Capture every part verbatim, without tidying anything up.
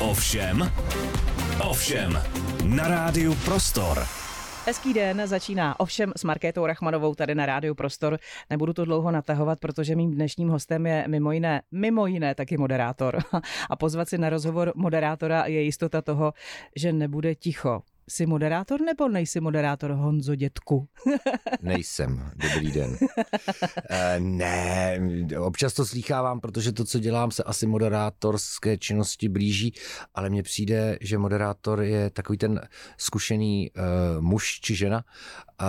Ovšem, ovšem, na rádiu Prostor. Hezký den, začíná Ovšem s Markétou Rachmanovou tady na rádiu Prostor. Nebudu to dlouho natahovat, protože mým dnešním hostem je mimo jiné, mimo jiné taky moderátor. A pozvat si na rozhovor moderátora je jistota toho, že nebude ticho. Jsi moderátor nebo nejsi moderátor, Honzo Dědku? Nejsem, dobrý den. E, ne, občas to slýchávám, protože to, co dělám, se asi moderátorské činnosti blíží, ale mně přijde, že moderátor je takový ten zkušený e, muž či žena, e,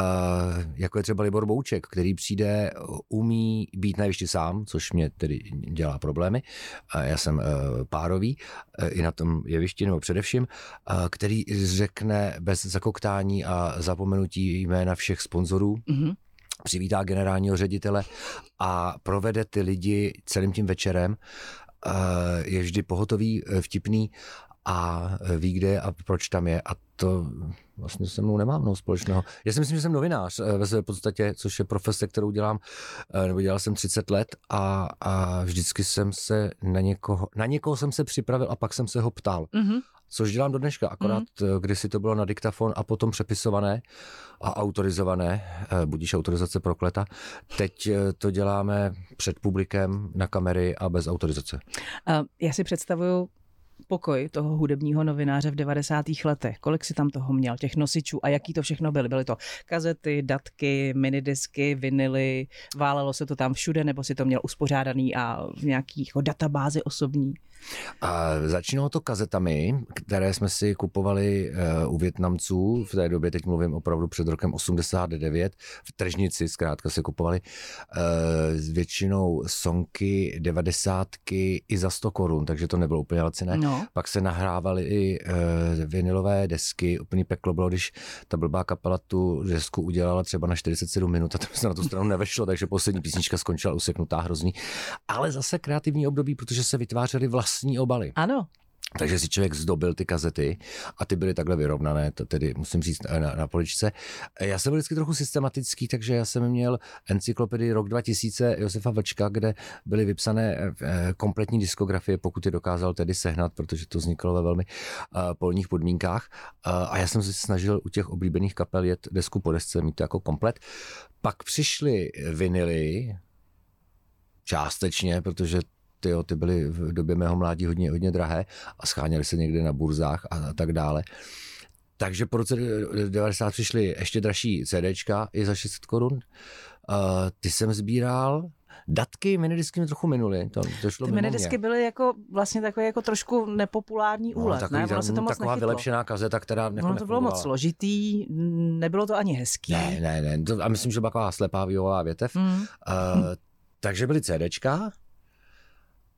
jako je třeba Libor Bouček, který přijde, umí být na jevišti sám, což mě tedy dělá problémy. E, já jsem e, párový, e, i na tom jevišti, nebo především, e, který řekne bez zakoktání a zapomenutí jména všech sponzorů, mm-hmm. přivítá generálního ředitele a provede ty lidi celým tím večerem. Je vždy pohotový, vtipný a ví, kde je a proč tam je. A to vlastně se mnou nemá mnoho společného. Já si myslím, že jsem novinář ve své podstatě, což je profese, kterou dělám, nebo dělal jsem třicet let a, a vždycky jsem se na někoho, na někoho jsem se připravil a pak jsem se ho ptal. Mm-hmm. Což dělám do dneška, akorát mm. kdysi to bylo na diktafon a potom přepisované a autorizované, budíš autorizace prokleta. Teď to děláme před publikem, na kamery a bez autorizace. Já si představuju pokoj toho hudebního novináře v devadesátých letech. Kolik si tam toho měl, těch nosičů a jaký to všechno byly? Byly to kazety, datky, minidisky, vinily, válelo se to tam všude, nebo si to měl uspořádaný a v nějaký jako databázi osobní? A začínalo to kazetami, které jsme si kupovali uh, u Vietnamců, v té době, teď mluvím opravdu před rokem osmdesát devět, v tržnici zkrátka se kupovali uh, většinou sonky, devadesátky i za sto korun, takže to nebylo úplně laciné. No. Pak se nahrávaly i uh, vinilové desky, úplně peklo bylo, když ta blbá kapela tu desku udělala třeba na čtyřicet sedm minut a tam se na tu stranu nevešlo, takže poslední písnička skončila useknutá, hrozný. Ale zase kreativní období, protože se vytvářely vlastně vlastní obaly. Ano. Takže si člověk zdobil ty kazety a ty byly takhle vyrovnané, to tedy musím říct na, na poličce. Já jsem byl vždycky trochu systematický, takže já jsem měl encyklopedii rok dva tisíce Josefa Vlčka, kde byly vypsané kompletní diskografie, pokud je dokázal tedy sehnat, protože to vzniklo ve velmi polních podmínkách. A já jsem se snažil u těch oblíbených kapel jet desku po desce, mít to jako komplet. Pak přišly vinily, částečně, protože Ty, jo, ty byly v době mého mládí hodně, hodně drahé a scháněly se někde na burzách a, a tak dále. Takže po roce devadesát přišly ještě dražší CDčka i za šest set korun. Uh, ty jsem sbíral. Datky, minidisky mi trochu minuly. To, to šlo ty minidisky byly jako vlastně takový jako trošku nepopulární úlet, no, ne? Ono se to moc taková nechytlo. Vylepšená kazeta, která nechom Ono to bylo moc složitý, nebylo to ani hezký. Ne, ne, ne. To, a myslím, že byla taková slepá vývojová větev. Mm. Uh, mm. Takže byly CDčka.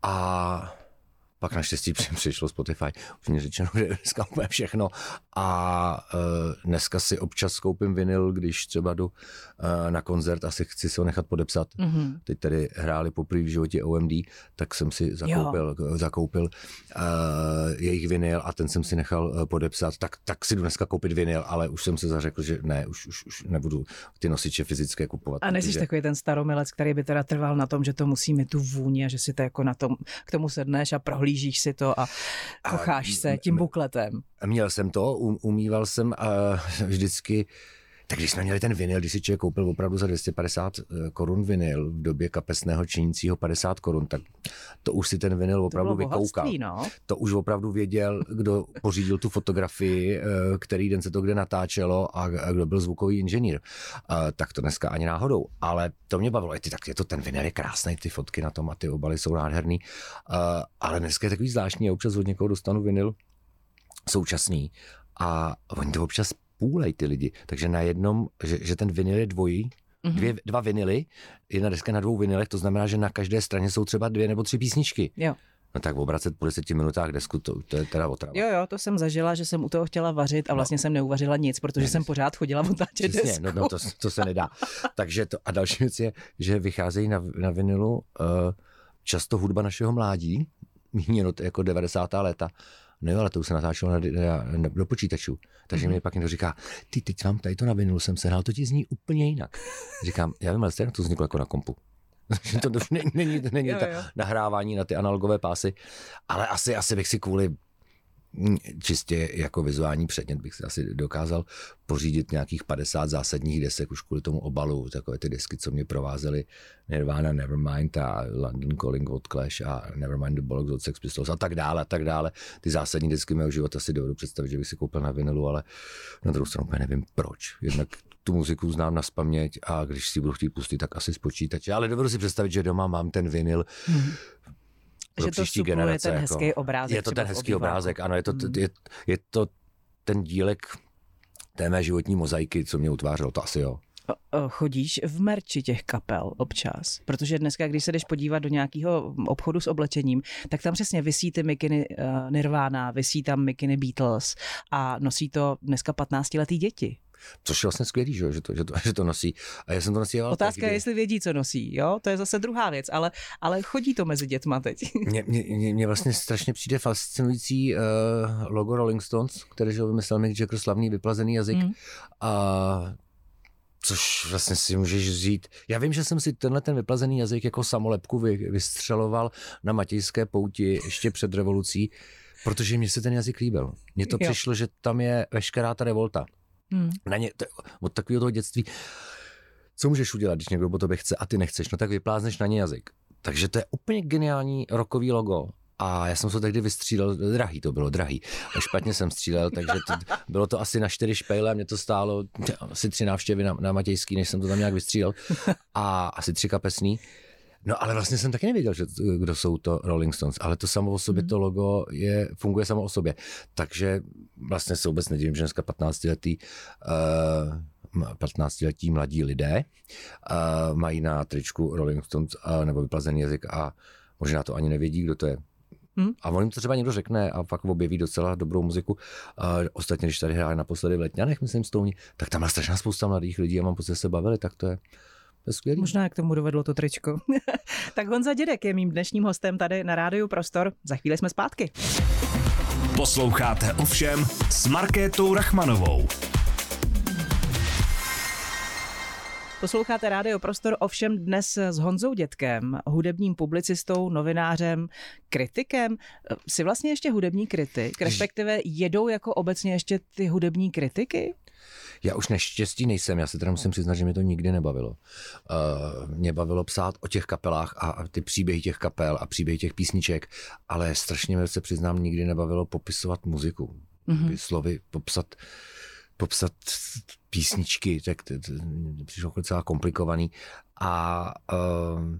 A pak naštěstí přišlo Spotify, už mě řečeno, že dneska úplně všechno. A dneska si občas koupím vinyl, když třeba jdu na koncert a si chci se ho nechat podepsat. Mm-hmm. Teď tady hráli poprvé v životě O M D, tak jsem si zakoupil, zakoupil uh, jejich vinyl a ten jsem si nechal podepsat. Tak, tak si jdu dneska koupit vinyl, ale už jsem se zařekl, že ne, už, už, už nebudu ty nosiče fyzické kupovat. A nejsi takový ten staromilec, který by teda trval na tom, že to musí mít tu vůni a že si to jako na tom, k tomu sedneš a prohlížíš. Blížíš si to a kocháš se tím bukletem. Měl jsem to, um, umýval jsem uh, vždycky. Tak když jsme měli ten vinyl, když si člověk koupil opravdu za dvě stě padesát korun vinyl v době kapesného činícího padesát korun, tak to už si ten vinyl opravdu vykoukal. No? To už opravdu věděl, kdo pořídil tu fotografii, který den se to kde natáčelo a kdo byl zvukový inženýr. Tak to dneska ani náhodou. Ale to mě bavilo. Ty, tak je to ten vinyl je krásný, ty fotky na tom a ty obaly jsou nádherný. Ale dneska je takový zvláštní. Já občas od někoho dostanu vinyl současný a oni to občas půlej ty lidi, takže na jednom, že, že ten vinyl je dvojí, mm-hmm. dvě, dva vinily, jedna deska na dvou vinylech, to znamená, že na každé straně jsou třeba dvě nebo tři písničky. Jo. No tak obracet po deseti minutách desku, to, to je teda otrava. Jo, jo, to jsem zažila, že jsem u toho chtěla vařit a vlastně no. jsem neuvařila nic, protože ne, jsem pořád chodila otáčet desku. Přesně, no, no to, to se nedá. Takže to, a další věc je, že vycházejí na, na vinylu uh, často hudba našeho mládí, míněno jako devadesátá léta. No jo, ale to už se natáčelo na, na, na, do počítačů. Takže mm-hmm. mi pak někdo říká, ty, teď vám tady to na vinylu jsem sehnal, to ti zní úplně jinak. Říkám, já vím, ale stejně to vzniklo jako na kompu. to není, není, není jo, ta jo. nahrávání na ty analogové pásy. Ale asi, asi bych si kvůli čistě jako vizuální předmět bych si asi dokázal pořídit nějakých padesát zásadních desek už kvůli tomu obalu, takové ty desky, co mě provázely, Nirvana, Nevermind a London Calling od Clash a Nevermind the Bullocks od Sex Pistols a tak dále a tak dále. Ty zásadní desky mého života si dovedu představit, že bych si koupil na vinylu, ale na druhou stranu nevím proč. Jednak tu muziku znám nazpaměť a když si budu chtít pustit, tak asi z počítače, ale dovedu si představit, že doma mám ten vinyl. Mm-hmm. Že to supluje ten hezký jako obrázek. Je to ten hezký obývá. obrázek, ano, je to, hmm. je, je to ten dílek té mé životní mozaiky, co mě utvářelo, to asi jo. Chodíš v merči těch kapel občas, protože dneska, když se jdeš podívat do nějakého obchodu s oblečením, tak tam přesně visí ty mikiny uh, Nirvana, visí tam mikiny Beatles a nosí to dneska patnáctiletý děti. Což je vlastně skvělý, že to, že to, že to nosí. A já jsem to nosíval. Otázka je, jestli vědí, co nosí, jo? To je zase druhá věc, ale, ale chodí to mezi dětma teď. Mně, mně, mně vlastně strašně přijde fascinující uh, logo Rolling Stones, které že vymyslel Mick Jagger, slavný vyplazený jazyk. Mm. A což vlastně si můžeš vzít. Já vím, že jsem si tenhle ten vyplazený jazyk jako samolepku vy, vystřeloval na Matějské pouti ještě před revolucí, protože mně se ten jazyk líbil. Mně to jo. přišlo, že tam je veškerá ta revolta. Hmm. Na ně, to, od takového toho dětství, co můžeš udělat, když někdo po tobě chce a ty nechceš, no tak vyplázneš na ně jazyk. Takže to je úplně geniální rockový logo. A já jsem se tehdy vystřílel, drahý to bylo, drahý. A špatně jsem střílel, takže to, bylo to asi na čtyři špejle a mě to stálo asi tři návštěvy na, na Matějský, než jsem to tam nějak vystřílel. A asi tři kapesní. No ale vlastně jsem taky nevěděl, že, kdo jsou to Rolling Stones, ale to samo o sobě, mm. to logo je, funguje samo o sobě. Takže vlastně se vůbec nedivím, že dneska patnáctiletí, uh, patnáctiletí mladí lidé uh, mají na tričku Rolling Stones uh, nebo vyplazený jazyk a možná to ani nevědí, kdo to je. Hmm. A on jim to třeba někdo řekne a pak objeví docela dobrou muziku. A ostatně, když tady hráli naposledy v Letňanech, myslím, Stouni, tak tam má strašná spousta mladých lidí a mám pocit, že se bavili, tak to je. Možná jak tomu dovedlo to tričko. Tak Honza Dědek je mým dnešním hostem tady na Rádiu Prostor. Za chvíli jsme zpátky. Posloucháte Ovšem s Markétou Rachmanovou. Posloucháte Rádio Prostor Ovšem dnes s Honzou Dědkem, hudebním publicistou, novinářem, kritikem. Jsi vlastně ještě hudební kritik, respektive jedou jako obecně ještě ty hudební kritiky? Já už naštěstí nejsem, já se teda musím přiznat, že mě to nikdy nebavilo. Uh, mě bavilo psát o těch kapelách a, a ty příběhy těch kapel a příběhy těch písniček, ale strašně mě se přiznám, nikdy nebavilo popisovat muziku. Mm-hmm. Slovy popsat, popsat písničky, tak to, to, to přišlo docela komplikovaný. A uh,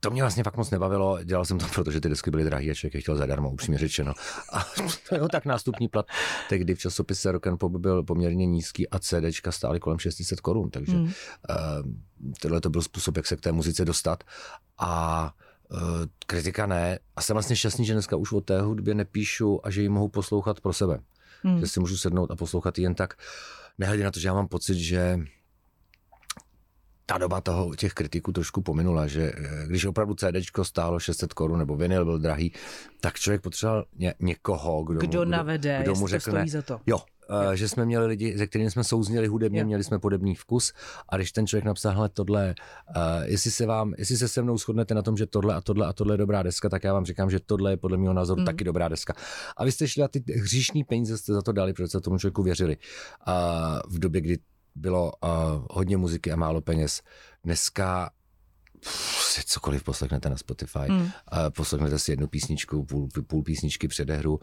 to mě vlastně fakt moc nebavilo, dělal jsem to, protože ty desky byly drahý a člověk je chtěl zadarmo, upřímně řečeno. A to jeho tak nástupní plat, tehdy v časopise Rock and Pop byl poměrně nízký a CDčka stály kolem šest set korun, takže mm. uh, tohle to byl způsob, jak se k té muzice dostat. A uh, kritika ne. A jsem vlastně šťastný, že dneska už o té hudbě nepíšu a že ji mohu poslouchat pro sebe. Mm. Že si můžu sednout a poslouchat jen tak. Nehledě na to, že já mám pocit, že ta doba toho, těch kritiků trošku pominula, že když opravdu CDčko stálo šest set korun nebo vinyl byl drahý, tak člověk potřeboval ně, někoho, kdo, kdo mu, kdo, navede, kdo mu řekne, to stojí za to. Jo, jo, že jsme měli lidi, se kterými jsme souzněli hudebně, jo. Měli jsme podobný vkus a když ten člověk napsal, hele, tohle, uh, jestli se vám, jestli se se mnou shodnete na tom, že tohle a tohle a tohle je dobrá deska, tak já vám říkám, že tohle je podle mého názoru mm. taky dobrá deska. A vy jste šli a ty hříšní peníze jste za to dali, protože se tomu člověku věřili. Uh, v době, kdy bylo uh, hodně muziky a málo peněz. Dneska pff, si cokoliv poslechnete na Spotify, mm. uh, poslechnete si jednu písničku, půl, půl písničky předehru. Uh,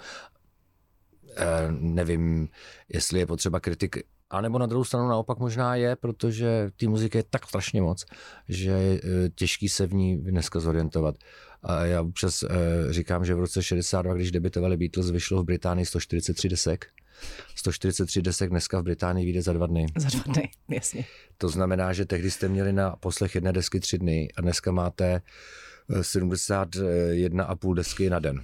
nevím, jestli je potřeba kritik, anebo na druhou stranu naopak možná je, protože té muziky je tak strašně moc, že je uh, těžký se v ní dneska zorientovat. Uh, já občas uh, říkám, že v roce šedesát dva, když debutovali Beatles, vyšlo v Británii sto čtyřicet tři desek. sto čtyřicet tři desek dneska v Británii vyjde za dva dny. Za dva dny, jasně. To znamená, že tehdy jste měli na poslech jedné desky tři dny a dneska máte sedmdesát jedna a půl desky na den.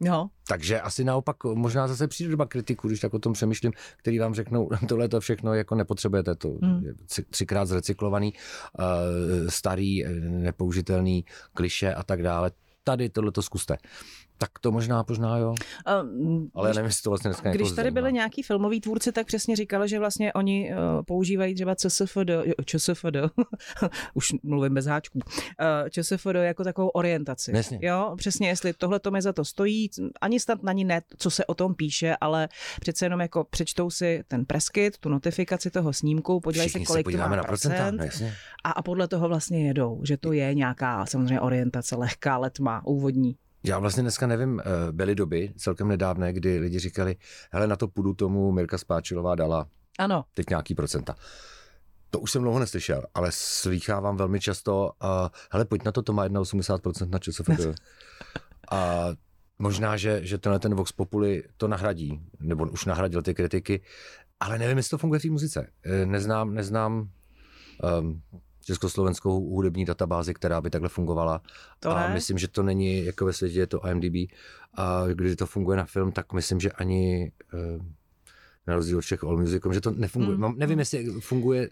No. Takže asi naopak možná zase přijde doba kritiků, když tak o tom přemýšlím, který vám řeknou, tohle to všechno jako nepotřebujete, to mm. je třikrát zrecyklovaný, starý, nepoužitelný klišé a tak dále. tady tohleto zkuste. Tak to možná, možná jo. Um, Ale já nevím, jestli to vlastně dneska Když tady zajímá. Byli nějaký filmoví tvůrci, tak přesně říkali, že vlastně oni uh, používají třeba C S F D, ČSFD, už mluvím bez háčků, uh, ČSFD jako takovou orientaci. Jasně. Jo, přesně, jestli tohle to mi za to stojí, ani snad na ní ne, co se o tom píše, ale přece jenom jako přečtou si ten preskyt, tu notifikaci toho snímku, podívají si, kolik to má procent, procent a, a podle toho vlastně jedou, že to je nějaká samozřejmě orientace, lehká, letmá, úvodní. Já vlastně dneska nevím, byly doby celkem nedávné, kdy lidi říkali, hele, na to půjdu, tomu Mirka Spáčilová dala ano. Teď nějaký procenta. To už jsem dlouho neslyšel, ale slýchávám velmi často, uh, hele, pojď na to, to má osmdesát jedna procent na ČSFD. A možná, že, že tenhle ten Vox Populi to nahradí, nebo už nahradil ty kritiky, ale nevím, jestli to funguje v té muzice. Neznám, neznám... Um, československou hudební databázi, která by takhle fungovala. To a ne? Myslím, že to není, jako ve světě je to I M D B. A když to funguje na film, tak myslím, že ani na rozdíl od Czech All Music, že to nefunguje. Mm. Nevím, jestli funguje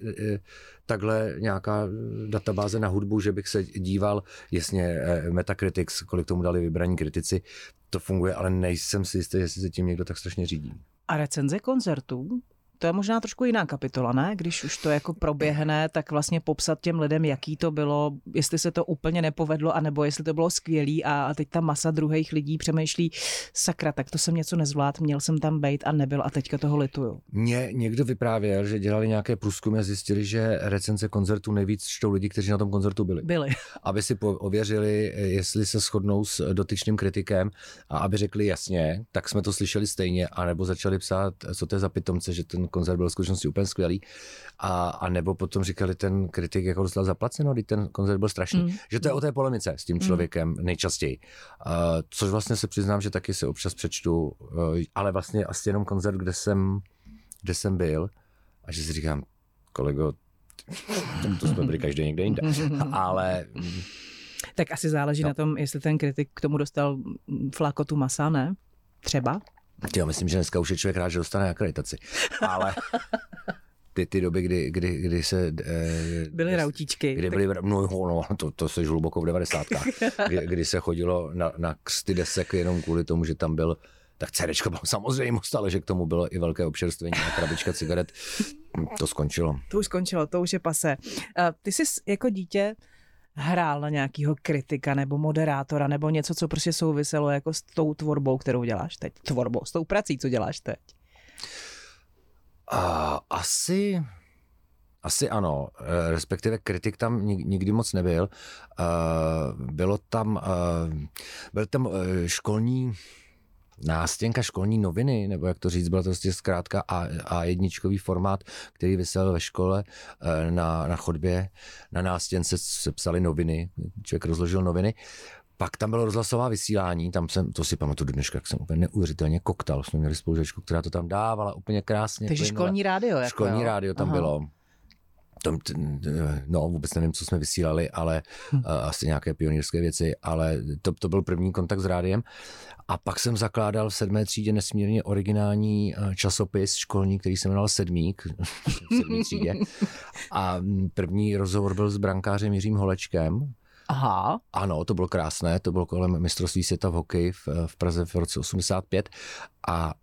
takhle nějaká databáze na hudbu, že bych se díval, jasně Metacritic, kolik tomu dali vybraní kritici. To funguje, ale nejsem si jistý, jestli se tím někdo tak strašně řídí. A recenze koncertů? To je možná trošku jiná kapitola, ne? Když už to jako proběhne, tak vlastně popsat těm lidem, jaký to bylo, jestli se to úplně nepovedlo, anebo jestli to bylo skvělý a teď ta masa druhých lidí přemýšlí, sakra, tak to jsem něco nezvlád, měl jsem tam bejt a nebyl a teďka toho lituju. Mně někdo vyprávěl, že dělali nějaké průzkumy a zjistili, že recenze koncertu nejvíc čtou lidi, kteří na tom koncertu byli. Byli. Aby si ověřili, jestli se shodnou s dotyčným kritikem a aby řekli jasně, tak jsme to slyšeli stejně, anebo začali psát, co to je za pitomce, že ten koncert byl v skutečnosti úplně skvělý. A, a nebo potom říkali, ten kritik jako dostal zaplaceno, když ten koncert byl strašný. Mm. Že to je o té polemice s tím člověkem mm. nejčastěji. Uh, což vlastně se přiznám, že taky se občas přečtu, uh, ale vlastně asi jenom koncert, kde jsem, kde jsem byl a že si říkám, kolego, to jsme byli každý někde jinde. Ale... Tak asi záleží no. na tom, jestli ten kritik k tomu dostal flákotu masa, ne? Třeba? Já myslím, že dneska už je člověk rád, že dostane akreditaci, ale ty, ty doby, kdy, kdy, kdy se... Eh, byly rautíčky. Kdy tak... byly, no, no to, to jsi hluboko v devadesátkách, kdy, kdy se chodilo na, na ksty desek jenom kvůli tomu, že tam byl, tak CDčko bylo samozřejmost, ale že k tomu bylo i velké občerstvení a krabička cigaret, to skončilo. To už skončilo, to už je pase. Ty jsi jako dítě hrál na nějakého kritika nebo moderátora nebo něco, co prostě souviselo jako s tou tvorbou, kterou děláš teď. Tvorbou, s tou prací, co děláš teď. Uh, asi, asi ano. Respektive kritik tam nikdy moc nebyl. Uh, bylo tam, uh, byl tam uh, školní nástěnka, školní noviny, nebo jak to říct, byla to prostě zkrátka A jedničkový formát, který vysel ve škole na, na chodbě. Na nástěnce se psaly noviny, člověk rozložil noviny. Pak tam bylo rozhlasová vysílání, tam jsem, to si pamatuju do dneška, jak jsem úplně neuvěřitelně koktal. Jsme měli spolužačku, která to tam dávala úplně krásně. Takže plynula. Školní rádio. Jako školní jo? rádio tam Aha. bylo. Tom, no, vůbec nevím, co jsme vysílali, ale hm. uh, asi nějaké pionýrské věci, ale to, to byl první kontakt s rádiem. A pak jsem zakládal v sedmé třídě nesmírně originální časopis školní, který se jmenoval Sedmík, v sedmé třídě. A první rozhovor byl s brankářem Jiřím Holečkem. Aha. Ano, to bylo krásné, to bylo kolem mistrovství světa v hokeji v, v Praze v roce osmdesát pět. A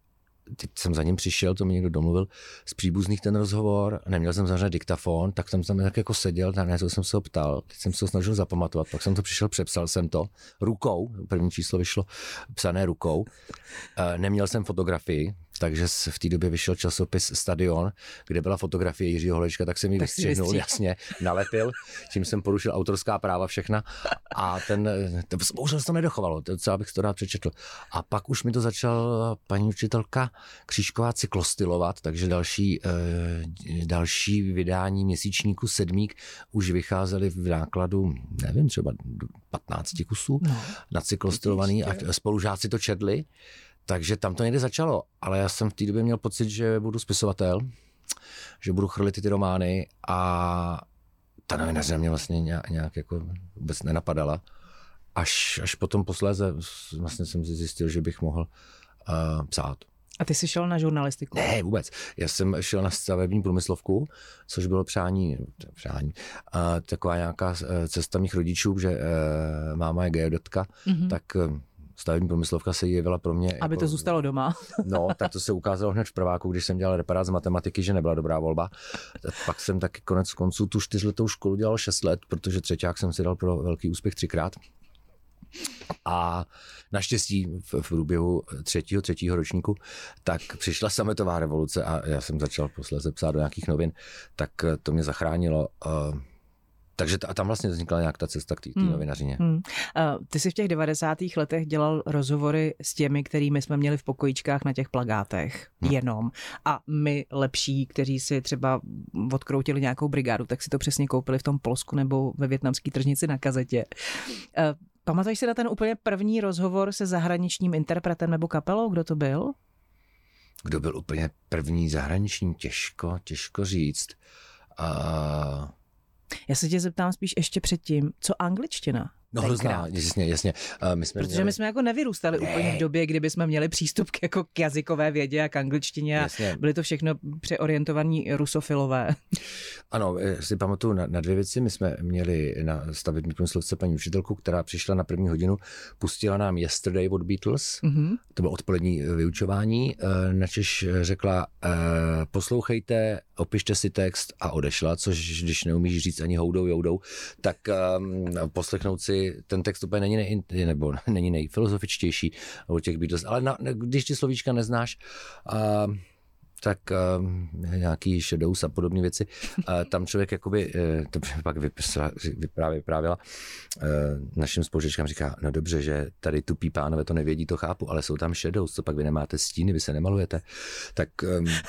teď jsem za ním přišel, to mi někdo domluvil, z příbuzných ten rozhovor, neměl jsem samozřejmě diktafon, tak jsem tam tak jako seděl, na něco jsem se ho ptal, teď jsem se ho snažil zapamatovat, pak jsem to přišel, přepsal jsem to rukou, první číslo vyšlo psané rukou, neměl jsem fotografii, takže v té době vyšel časopis Stadion, kde byla fotografie Jiřího Holečka, tak jsem ji vystřihnul, jasně, nalepil, tím jsem porušil autorská práva všechna a ten, to, bohužel se to nedochovalo, to, co bych to rád přečetl. A pak už mi to začala paní učitelka Křížková cyklostylovat, takže další, eh, další vydání měsíčníku Sedmík už vycházely v nákladu, nevím, třeba patnáct kusů no, na cyklostylovaný a spolužáci to četli. Takže tam to někde začalo, ale já jsem v té době měl pocit, že budu spisovatel, že budu chrlit ty, ty romány a ta novinařina mě vlastně nějak, nějak jako vůbec nenapadala. Až, až potom posléze vlastně jsem zjistil, že bych mohl uh, psát. A ty jsi šel na žurnalistiku? Ne, vůbec. Já jsem šel na stavební průmyslovku, což bylo přání, přání a taková nějaká cesta mých rodičů, že máma je geodetka, mm-hmm. tak stavební průmyslovka se jevila pro mě... Aby jako, to zůstalo doma. No, tak to se ukázalo hned v prváku, když jsem dělal reparát z matematiky, že nebyla dobrá volba. Pak jsem taky konec konců tu čtyřletou školu dělal šest let, protože třeťák jsem si dal pro velký úspěch třikrát. A naštěstí v průběhu třetího, třetího ročníku, tak přišla sametová revoluce a já jsem začal posléze psát do nějakých novin, tak to mě zachránilo. Takže a tam vlastně vznikla nějak ta cesta k té hmm. novinařině. Hmm. Ty jsi v těch devadesátých letech dělal rozhovory s těmi, kterými jsme měli v pokojíčkách na těch plakátech hmm. jenom. A my lepší, kteří si třeba odkroutili nějakou brigádu, tak si to přesně koupili v tom Polsku nebo ve vietnamské tržnici na kazetě. Pamatuješ si na ten úplně první rozhovor se zahraničním interpretem nebo kapelou? Kdo to byl? Kdo byl úplně první zahraniční? Těžko, těžko říct. A... Já se tě zeptám spíš ještě předtím, co angličtina? No hrozná, jasně, jasně. My jsme Protože měli... my jsme jako nevyrůstali ne. úplně v době, kdyby jsme měli přístup k, jako k jazykové vědě a k angličtině. Jasně. A byli to všechno přeorientovaní rusofilové. Ano, si pamatuju na, na dvě věci. My jsme měli na stavební průmyslovce paní učitelku, která přišla na první hodinu, pustila nám Yesterday od Beatles. Mm-hmm. To bylo odpolední vyučování. Načež řekla, poslouchejte, opište si text a odešla, což když neumíš říct ani houdou, joudou, tak poslechnout si ten text úplně není, nej, nebo není nejfilozofičtější o těch Beatles, ale na, když ty slovíčka neznáš, a, tak a, nějaký shadows a podobné věci, a tam člověk jakoby, to pak vyprávě, vyprávě, vyprávěla našim spolužečkám, říká, no dobře, že tady tupí pánové to nevědí, to chápu, ale jsou tam shadows, co pak vy nemáte stíny, vy se nemalujete, tak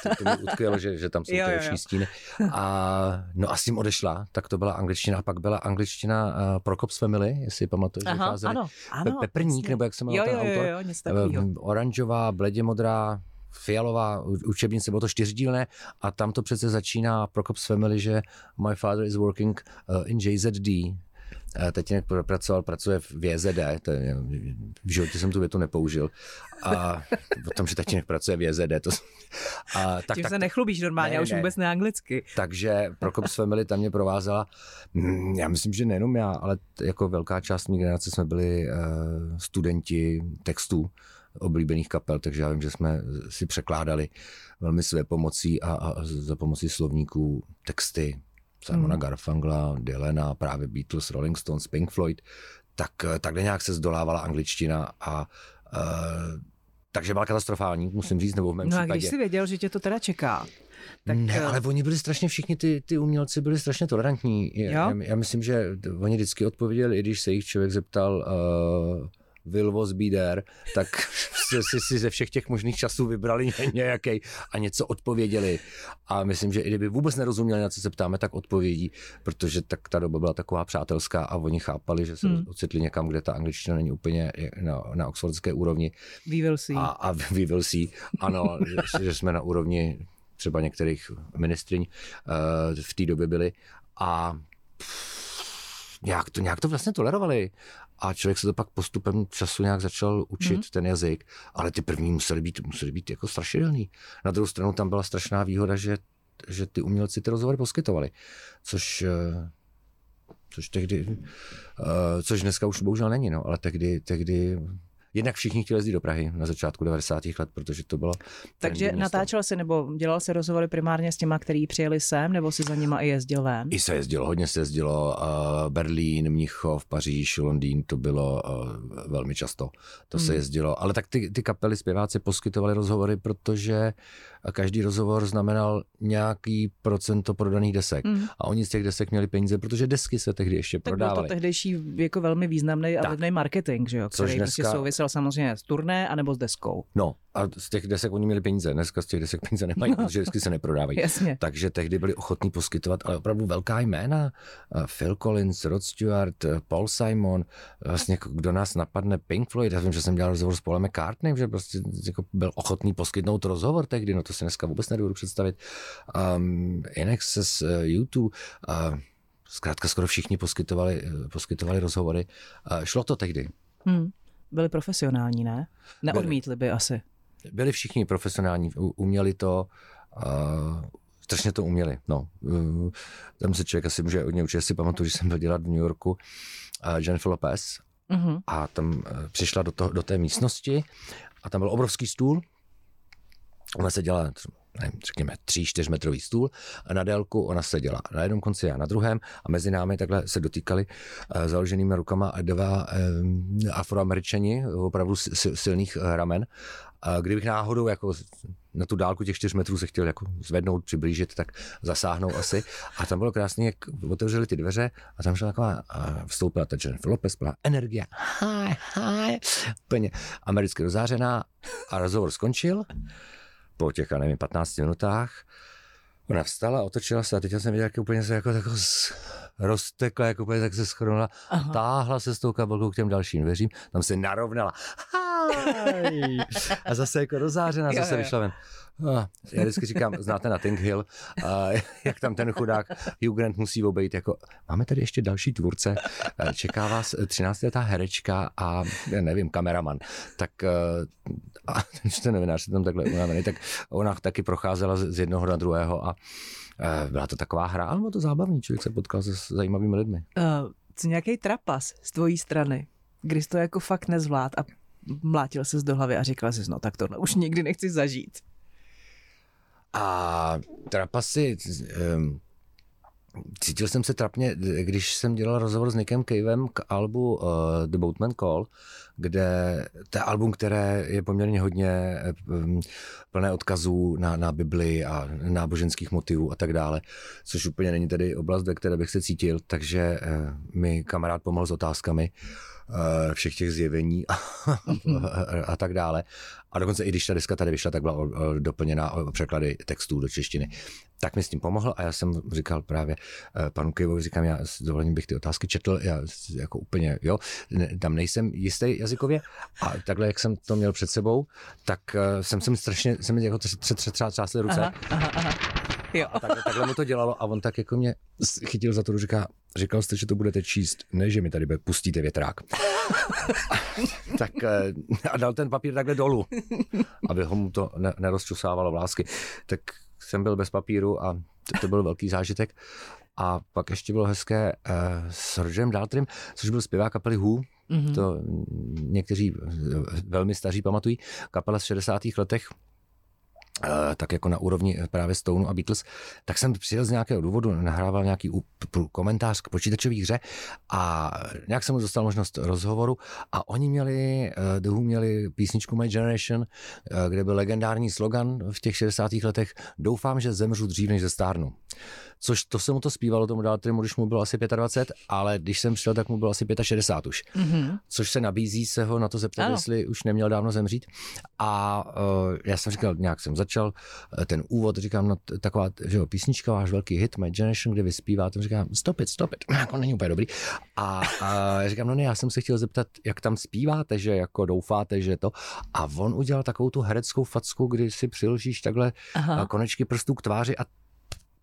to, to mě utkvělo, že, že tam jsou ty stíny. A no a s tím odešla, tak to byla angličtina, a pak byla angličtina uh, Prokop's Family, jestli pamatuješ, že vycházeli Pe- Peprník, nebo jak se jmenuje ten autor, jo, jo, jo, oranžová, bledě modrá, fialová učebnice, bylo to čtyřdílné a tam to přece začíná Prokop's Family, že my father is working uh, in J Z D. Uh, tatínek pracoval, pracuje v J Z D, to je, v životě jsem tu větu nepoužil. A o tom, že tatínek pracuje v J Z D, to... A, tak, Tím tak, se nechlubíš normálně, ne, já už ne. vůbec neanglicky. Takže Prokop's Family tam mě provázela, mm, já myslím, že nejenom já, ale t- jako velká část mý generace jsme byli uh, studenti textů oblíbených kapel, takže já vím, že jsme si překládali velmi své pomocí a, a za pomocí slovníků texty Simona hmm. Garfangla, Dylana, právě Beatles, Rolling Stones, Pink Floyd, tak takhle nějak se zdolávala angličtina a uh, takže byla katastrofální, musím říct, nebo v mém no případě. No a když jsi věděl, že tě to teda čeká? Tak... Ne, ale oni byli strašně, všichni ty, ty umělci byli strašně tolerantní. Já, já myslím, že oni vždycky odpověděli, i když se jich člověk zeptal uh, Will was be there, tak si, si ze všech těch možných časů vybrali nějaký a něco odpověděli. A myslím, že i kdyby vůbec nerozuměli, na co se ptáme, tak odpovědí, protože tak ta doba byla taková přátelská a oni chápali, že se hmm. ocitli někam, kde ta angličtina není úplně na, na oxfordské úrovni. Vývil si. A, a vývil si, ano, že, že jsme na úrovni třeba některých ministryň uh, v té době byli a Nějak to, nějak to vlastně tolerovali a člověk se to pak postupem času nějak začal učit mm-hmm. ten jazyk, ale ty první museli být, museli být jako strašidelný. Na druhou stranu tam byla strašná výhoda, že, že ty umělci ty rozhovory poskytovali, což, což tehdy, což dneska už bohužel není, no, ale tehdy, tehdy jednak všichni chtěli jezdit do Prahy na začátku devadesátých let, protože to bylo... Takže natáčel jsi nebo dělal se rozhovory primárně s těma, kteří přijeli sem, nebo si za nima i jezdil ven? I se jezdilo, hodně se jezdilo. Uh, Berlín, Mnichov, Paříž, Londýn, to bylo uh, velmi často. To hmm. se jezdilo. Ale tak ty, ty kapely, zpěváci poskytovali rozhovory, protože každý rozhovor znamenal nějaký procento prodaných desek. Hmm. A oni z těch desek měli peníze, protože desky se tehdy ještě tak prodávaly. Tak byl to tehdejší jako velmi významný a levný marketing, že jo? Který samozřejmě z turné, anebo s deskou. No a z těch desek oni měli peníze, dneska z těch desek peníze nemají, no. Protože desky se neprodávají. Jasně. Takže tehdy byli ochotní poskytovat, ale opravdu velká jména. Phil Collins, Rod Stewart, Paul Simon, vlastně kdo nás napadne, Pink Floyd, já vím, že jsem dělal rozhovor s Paulem McCartneym, že prostě jako byl ochotný poskytnout rozhovor tehdy, no to si dneska vůbec nedovedu představit. Um, In Excess, uh, YouTube, uh, zkrátka skoro všichni poskytovali, poskytovali rozhovory. Uh, šlo to tehdy. Hmm. Byli profesionální, ne? Neodmítli by asi. byli všichni profesionální, uměli to, uh, strašně to uměli. No. Uh, tam se člověk asi může hodně učit, si pamatuju, že jsem byl dělat v New Yorku uh, Jennifer Lopez uh-huh. a tam uh, přišla do, toho, do té místnosti a tam byl obrovský stůl. Ona seděla, nevím, řekněme, tři, čtyřmetrový stůl a na délku ona seděla na jednom konci a na druhém a mezi námi takhle se dotýkali uh, založenými rukama dva um, Afroameričani, opravdu si, silných uh, ramen. A kdybych náhodou jako na tu dálku těch čtyř metrů se chtěl jako zvednout, přiblížit, tak zasáhnou asi. A tam bylo krásně, jak otevřeli ty dveře a tam šla taková, a vstoupila ta Jennifer Lopez, byla energie, hi, hi, úplně americky rozářená a rozhovor skončil. Po těch, nevím, patnácti minutách, ona vstala, otočila se a teď jsem viděl, jak úplně se jako tako roztekla, jak úplně tak se schrnula, táhla se s tou kabelkou k těm dalším dveřím, tam se narovnala. Hi. A zase jako rozářená, zase vyšla ven. Já vždycky říkám, znáte na Think Hill, a jak tam ten chudák Hugh Grant musí obejít, jako máme tady ještě další tvůrce, čeká vás třináctiletá herečka a nevím, kameraman. Tak a ten novinář se tam takhle unavený, tak ona taky procházela z jednoho na druhého a byla to taková hra, ale bylo to zábavný, člověk se potkal se zajímavými lidmi. Uh, co nějaký trapas z tvojí strany, když to jako fakt nezvlád a mlátil ses do hlavy a říkal jsi, no tak tohle už nikdy nechci zažít. A trapasy, um, cítil jsem se trapně, když jsem dělal rozhovor s Nickem Cavem k albu uh, The Boatman Call, kde to je album, které je poměrně hodně um, plné odkazů na, na Bibli a náboženských motivů a tak dále, což úplně není tady oblast, ve které bych se cítil, takže uh, mi kamarád pomohl s otázkami uh, všech těch zjevení a, a, a tak dále. A dokonce i když ta deska tady vyšla, tak byla doplněná o překlady textů do češtiny. Tak mi s tím pomohl a já jsem říkal právě panu Kejvovi, říkám, já s dovolením bych ty otázky četl, já jako úplně, jo, tam nejsem jistý jazykově a takhle, jak jsem to měl před sebou, tak jsem se mi strašně, jsem mi jako třásly ruce. Aha, aha, aha. Jo. A takhle, takhle mu to dělalo a on tak jako mě chytil za to, říká, říkal jste, že to budete číst, ne, že mi tady pustíte větrák. Tak a dal ten papír takhle dolů, aby ho mu to nerozčusávalo vlásky. Tak jsem byl bez papíru a to, to byl velký zážitek. A pak ještě bylo hezké uh, s Rogerem Daltrym, což byl zpěvák kapely Who. Mm-hmm. To někteří velmi staří pamatují. Kapela z šedesátých letech, Uh, tak jako na úrovni právě Stoneu a Beatles, tak jsem přijel z nějakého důvodu, nahrával nějaký up- komentář k počítačové hře a nějak jsem mu dostal možnost rozhovoru a oni měli, uh, The Who měli písničku My Generation, uh, kde byl legendární slogan v těch šedesátých letech doufám, že zemřu dřív, než zestárnu. Což to se mu to zpívalo tomu Daltrymu, když mu bylo asi dvacet pět, ale když jsem přijel, tak mu bylo asi šedesát pět už. Mm-hmm. Což se nabízí se ho na to zeptat, ano, jestli už neměl dávno zemřít. A uh, já jsem říkal, nějak jsem začal ten úvod, říkám, no taková, že jo, písnička, váš velký hit, My Generation, kde vy zpíváte, říkám, stop it, stop it, jako není úplně dobrý. A, a já říkám, no ne, já jsem se chtěl zeptat, jak tam zpíváte, že jako doufáte, že to. A on udělal takovou tu hereckou facku, kdy si přiložíš takhle aha, konečky prstů k tváři a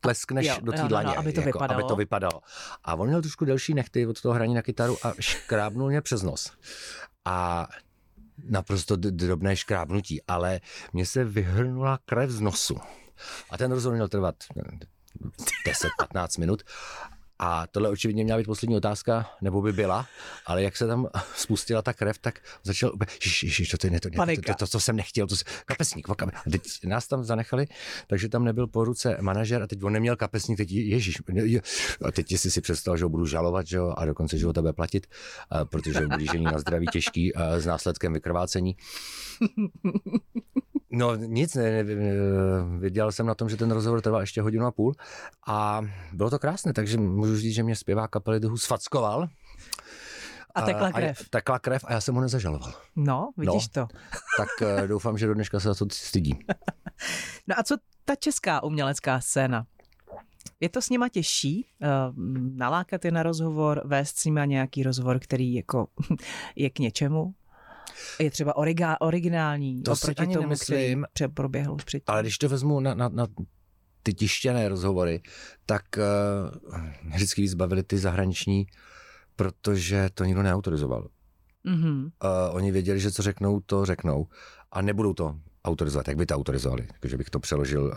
leskneš jo, do té dlaně, no, aby, to jako, aby to vypadalo. A on měl trošku delší nehty od toho hraní na kytaru a škrábnul mě přes nos. A naprosto drobné škrábnutí, ale mně se vyhrnula krev z nosu. A ten rozhovor měl trvat deset patnáct minut. A tohle očividně měla být poslední otázka, nebo by byla, ale jak se tam spustila ta krev, tak začal ježiš, to, to, to, to, to jsem nechtěl, to, kapesník, a teď nás tam zanechali, takže tam nebyl po ruce manažer a teď on neměl kapesník, teď ježiš, a teď jsi si představil, že ho budu žalovat, že jo, a dokonce, že ho tebe platit, protože ublížení na zdraví těžký s následkem vykrvácení. No nic, ne, ne, viděl jsem na tom, že ten rozhovor trval ještě hodinu a půl a bylo to krásné, takže můžu říct, že mě zpěvák kapely The Who sfackoval. A tekla krev. A, a tekla krev a já jsem ho nezažaloval. No, vidíš no, to. Tak doufám, že do dneška se za to stydím. No a co ta česká umělecká scéna? Je to s nima těžší nalákat je na rozhovor, vést s nima nějaký rozhovor, který jako je k něčemu? Je třeba origá, originální to oproti ani tomu, nemyslím, který proběhl předtím. Ale když to vezmu na, na, na ty tištěné rozhovory, tak uh, vždycky víc bavili ty zahraniční, protože to nikdo neautorizoval. Mm-hmm. Uh, oni věděli, že co řeknou, to řeknou. A nebudou to autorizovat, jak by to autorizovali, takže bych to přeložil,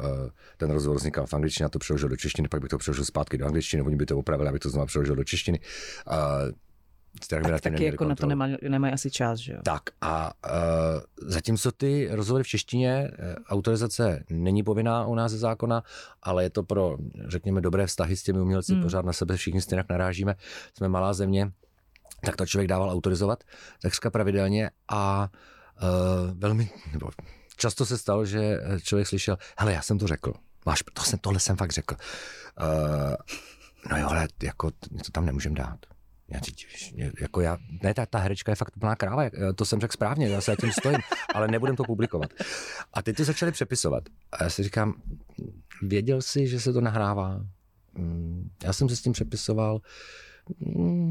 ten rozhovor vznikal v angličtině, já to přeložil do češtiny, pak bych to přeložil zpátky do angličtiny, oni by to opravili, abych to znovu přeložil do češtiny. Tak taky jako kontrolu. Na to nemaj, nemají asi čas, že jo? Tak a uh, zatímco ty rozhovory v češtině, autorizace není povinná u nás ze zákona, ale je to pro, řekněme, dobré vztahy s těmi umělci, hmm. pořád na sebe všichni stejně narážíme, jsme malá země, tak to člověk dával autorizovat takřka pravidelně a uh, velmi, nebo často se stalo, že člověk slyšel, hele, já jsem to řekl, máš, to jsem, tohle jsem fakt řekl. Uh, no jo, ale jako něco tam nemůžem dát. Já cítím, jako já, ne, ta, ta herečka je fakt plná kráva, to jsem řekl správně, já se tím stojím, ale nebudem to publikovat. A teď to začali přepisovat. A já si říkám, věděl jsi, že se to nahrává? Já jsem se s tím přepisoval.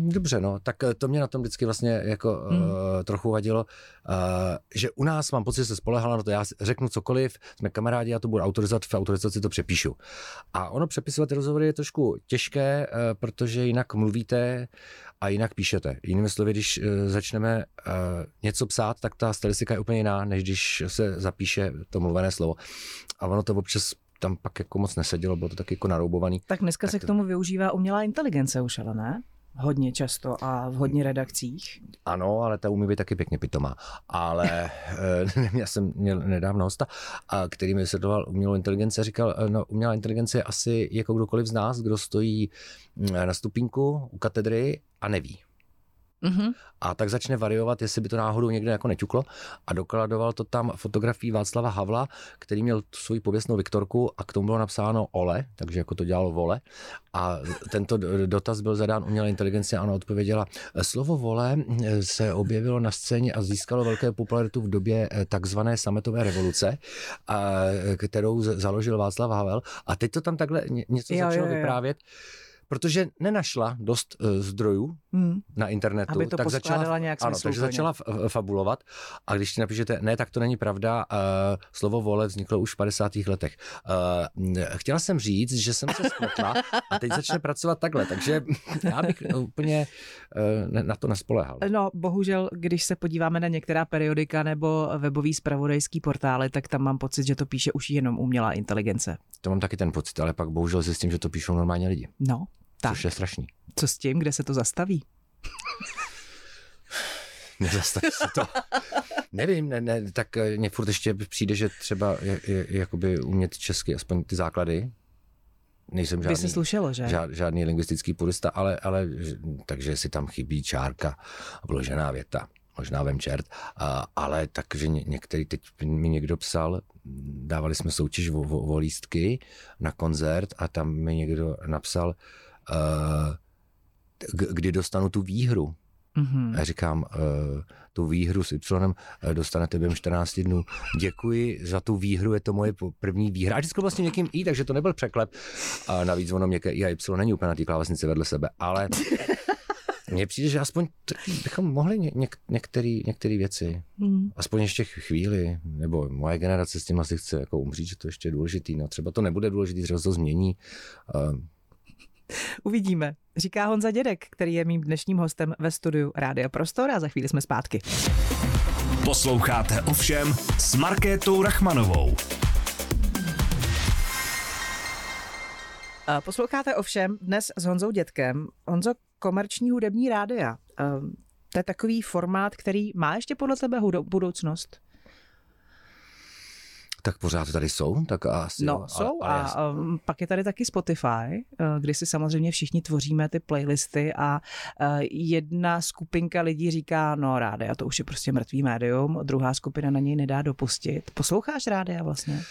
Dobře, no, tak to mě na tom vždycky vlastně jako hmm. uh, trochu vadilo, uh, že u nás mám pocit, že se spolehala na to, já řeknu cokoliv, jsme kamarádi, já to budu autorizovat, v autorizaci to přepíšu. A ono přepisovat rozhovory je trošku těžké, uh, protože jinak mluvíte a jinak píšete. Jinými slovy, když uh, začneme uh, něco psát, tak ta stylistika je úplně jiná, než když se zapíše to mluvené slovo. A ono to občas tam pak jako moc nesedělo, bylo to tak jako naroubovaný. Tak dneska tak se to... k tomu využívá umělá inteligence už, ale ne? Hodně často a v hodně redakcích. Ano, ale ta umí být taky pěkně pitomá. Ale já jsem měl nedávno hosta, který mi vysvětloval umělou inteligenci a říkal, no umělá inteligence je asi jako kdokoliv z nás, kdo stojí na stupínku u katedry a neví. Mm-hmm. A tak začne variovat, jestli by to náhodou někde jako neťuklo a dokladoval to tam fotografií Václava Havla, který měl svou pověstnou Viktorku a k tomu bylo napsáno ole, takže jako to dělalo vole a tento dotaz byl zadán umělé inteligenci a ona odpověděla, slovo vole se objevilo na scéně a získalo velké popularitu v době takzvané sametové revoluce, kterou založil Václav Havel a teď to tam takhle něco jo, začalo jo, jo. vyprávět. Protože nenašla dost uh, zdrojů hmm. na internetu, aby to tak začala, nějak ano, takže začala f- fabulovat a když ti napíšete, ne, tak to není pravda, uh, slovo vole vzniklo už v padesátých letech. Uh, chtěla jsem říct, že jsem se spletla a teď začne pracovat takhle, takže já bych úplně uh, na to nespoléhal. No, bohužel, když se podíváme na některá periodika nebo webový zpravodajský portály, tak tam mám pocit, že to píše už jenom umělá inteligence. To mám taky ten pocit, ale pak bohužel zjistím, že to píšou normálně lidi. No. Tak. Což je strašný. Co s tím, kde se to zastaví? Nezastaví se to. Nevím, ne, ne, tak mě furt ještě přijde, že třeba je, je, jakoby umět česky, aspoň ty základy. Nejsem žádný, by se slušelo, že? Žád, žádný lingvistický purista, ale, ale takže si tam chybí čárka, vložená věta. Možná vem čert, a, ale takže ně, některý, teď mi někdo psal, dávali jsme soutěž o, o, o lístky na koncert a tam mi někdo napsal, Uh, kdy dostanu tu výhru. Mm-hmm. Já říkám, uh, tu výhru s Y dostanete během čtrnácti dnů. Děkuji za tu výhru, je to moje první výhra. A vždycky vlastně někým I, takže to nebyl překlep. A navíc ono měkké I a Y není úplně na té klávesnici vedle sebe, ale mně přijde, že aspoň t- bychom mohli ně- něk- některé některé věci. Mm. Aspoň ještě chvíli, nebo moje generace s tím asi chce jako umřít, že to ještě je důležitý. No třeba to nebude důležitý, třeba to změní. Uh, Uvidíme, říká Honza Dědek, který je mým dnešním hostem ve studiu Rádia Prostor a za chvíli jsme zpátky. Posloucháte Ovšem s Markétou Rachmanovou. Posloucháte Ovšem dnes s Honzou Dědkem. Honzo, komerční hudební rádia. To je takový formát, který má ještě podle tebe budoucnost? Tak pořád tady jsou, tak asi. No, jo, jsou ale, ale a um, pak je tady taky Spotify, kdy si samozřejmě všichni tvoříme ty playlisty a uh, jedna skupinka lidí říká, no rádia, to už je prostě mrtvý médium, druhá skupina na něj nedá dopustit. Posloucháš rádia vlastně?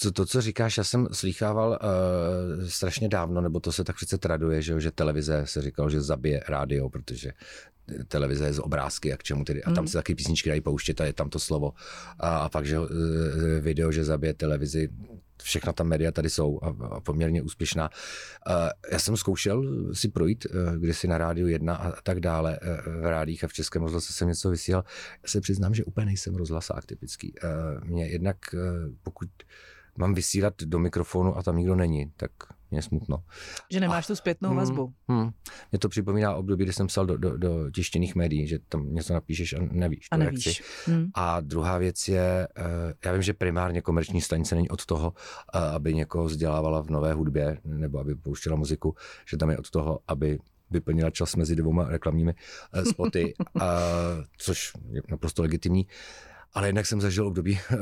To, to, co říkáš, já jsem slýchával uh, strašně dávno, nebo to se tak přece traduje, že, že televize se říkalo, že zabije rádio, protože televize je z obrázky a k čemu tedy. A tam se taky písničky dají pouštět a je tam to slovo. A, a pak, že uh, video, že zabije televizi, všechna ta média tady jsou a, a poměrně úspěšná. Uh, já jsem zkoušel si projít, uh, kdysi na rádiu jedna a, a tak dále, uh, v rádích a v Českém rozhlase jsem něco vysílal. Já se přiznám, že úplně nejsem rozhlasák typický. Uh, mě jednak, uh, pokud mám vysílat do mikrofonu a tam nikdo není, tak mě je smutno. Že nemáš a, tu zpětnou vazbu. Hmm, hmm. Mě to připomíná období, kdy jsem psal do, do, do tištěných médií, že tam něco napíšeš a nevíš. A nevíš. Hmm. A druhá věc je, já vím, že primárně komerční stanice není od toho, aby někoho vzdělávala v nové hudbě nebo aby pouštěla muziku, že tam je od toho, aby vyplnila čas mezi dvouma reklamními spoty, a, což je naprosto legitimní. Ale jednak jsem zažil období uh,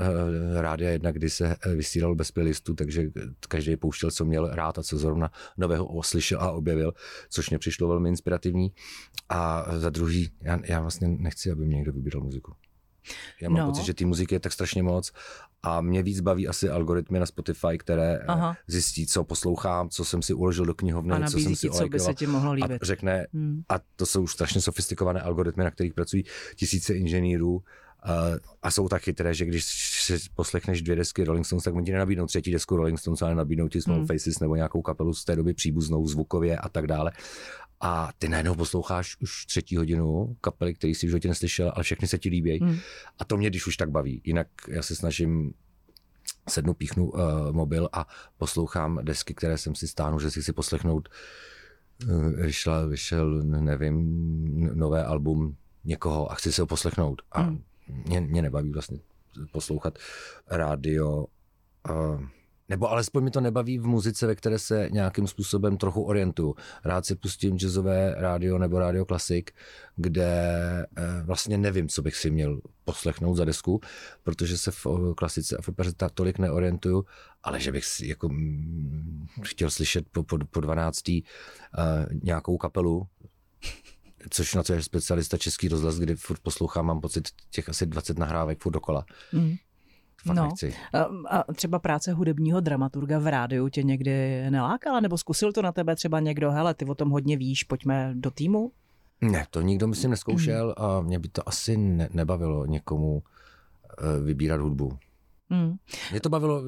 rádia jedna, kdy se vysílal bez playlistu, takže každý pouštěl, co měl rád a co zrovna nového oslyšel a objevil, což mě přišlo velmi inspirativní. A za druhý, já, já vlastně nechci, aby mě někdo vybíral muziku. Já mám no. pocit, že té muziky je tak strašně moc a mě víc baví asi algoritmy na Spotify, které Aha. zjistí, co poslouchám, co jsem si uložil do knihovny, co jsem si olejkoval a řekne, hmm. a to jsou už strašně sofistikované algoritmy, na kterých pracují tisíce inženýrů. Uh, a jsou tak chytré, že když si poslechneš dvě desky Rolling Stones, tak oni ti nenabídnou třetí desku Rolling Stones, ale nabídnou ti Small mm. Faces nebo nějakou kapelu z té doby příbuznou zvukově a tak dále. A ty najednou posloucháš už třetí hodinu kapely, který jsi v životě neslyšel, ale všechny se ti líbějí. Mm. A to mě když už tak baví. Jinak já se snažím sednu, píchnu uh, mobil a poslouchám desky, které jsem si stáhnu, že si chci poslechnout. Uh, vyšel, vyšel, nevím, nové album někoho a chci se ho poslechnout. A mm. Mě, mě nebaví vlastně poslouchat rádio, uh, nebo alespoň mi to nebaví v muzice, ve které se nějakým způsobem trochu orientuju. Rád si pustím jazzové rádio nebo rádio klasik, kde uh, vlastně nevím, co bych si měl poslechnout za desku, protože se v klasice a v opeře tolik neorientuju, ale že bych si jako m, chtěl slyšet po, po, po dvanáctý uh, nějakou kapelu, což na to je specialista Český rozhlas, kdy furt poslouchám, mám pocit těch asi dvacet nahrávek furt dokola. Mm. Fakt no. nechci. A třeba práce hudebního dramaturga v rádiu tě někdy nelákala? Nebo zkusil to na tebe třeba někdo, hele, ty o tom hodně víš, pojďme do týmu? Ne, to nikdo myslím neskoušel mm. a mě by to asi ne- nebavilo někomu vybírat hudbu. Hmm. Mě to bavilo,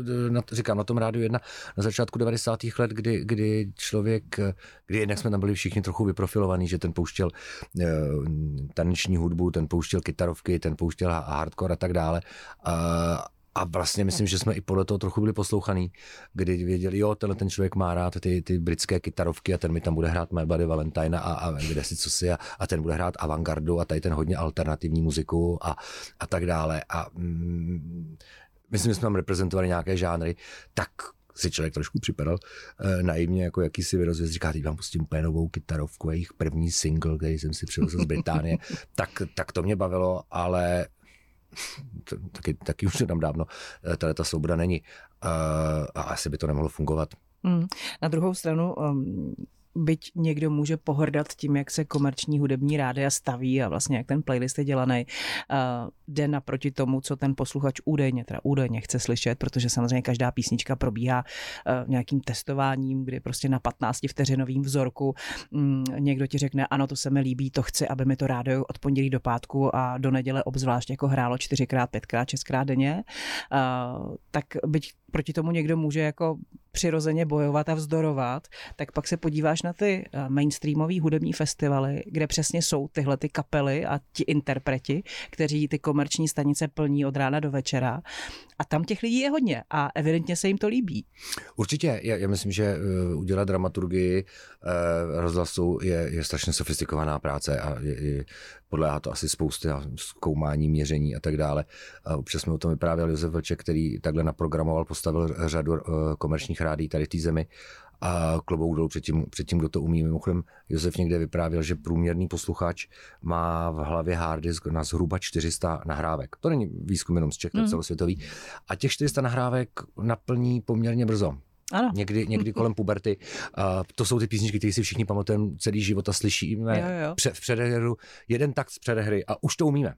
říkám, na tom rádiu jedna na začátku devadesátých let, kdy, kdy člověk, kdy jednak jsme tam byli všichni trochu vyprofilovaní, že ten pouštěl uh, taneční hudbu, ten pouštěl kytarovky, ten pouštěl hardcore a tak dále. Uh, a vlastně myslím, že jsme i podle toho trochu byli poslouchaný, kdy věděli, jo, tenhle ten člověk má rád ty, ty britské kytarovky a ten mi tam bude hrát My Bloody Valentine a, a kde si co si a, a ten bude hrát avantgardu a tady ten hodně alternativní muziku a, a tak dále. A mm, myslím, že jsme tam reprezentovali nějaké žánry, tak si člověk trošku připadal e, naivně, jako jakýsi vyrozvěz, říká, teď vám pustím úplně novou kytarovku, jejich první single, který jsem si přivezl z Británie, tak, tak to mě bavilo, ale to, taky, taky už tam dávno tady ta svoboda není e, a asi by to nemohlo fungovat. Mm. Na druhou stranu, um... byť někdo může pohrdat tím, jak se komerční hudební rádia staví a vlastně jak ten playlist je dělaný, uh, jde naproti tomu, co ten posluchač údajně, teda údajně chce slyšet, protože samozřejmě každá písnička probíhá uh, nějakým testováním, kdy prostě na patnáctivteřinovým vzorku um, někdo ti řekne, ano, to se mi líbí, to chci, aby mi to rádio od pondělí do pátku a do neděle obzvlášť jako hrálo čtyřikrát, pětkrát, šestkrát denně, uh, tak byť proti tomu někdo může jako přirozeně bojovat a vzdorovat, tak pak se podíváš na ty mainstreamové hudební festivaly, kde přesně jsou tyhle ty kapely a ti interpreti, kteří ty komerční stanice plní od rána do večera. A tam těch lidí je hodně a evidentně se jim to líbí. Určitě. Já, já myslím, že udělat dramaturgii rozhlasu je, je strašně sofistikovaná práce a je, je, podléhá to asi spousty zkoumání, měření a tak dále. Občas jsme o tom vyprávěl Josef Vlček, který takhle naprogramoval, postavil řadu komerčních rádií tady v té zemi a klobouk dolů před tím, před tím, kdo to umí. Mimochodem, Josef někde vyprávěl, že průměrný posluchač má v hlavě hard disk na zhruba čtyři sta nahrávek. To není výzkum jenom z Čech, to je mm. celosvětový. A těch čtyři sta nahrávek naplní poměrně brzo. Ano. Někdy, někdy kolem puberty. Uh, to jsou ty písničky, které si všichni pamatujeme celý život a slyšíme jo, jo. Pře- v předehru. Jeden takt z předehry a už to umíme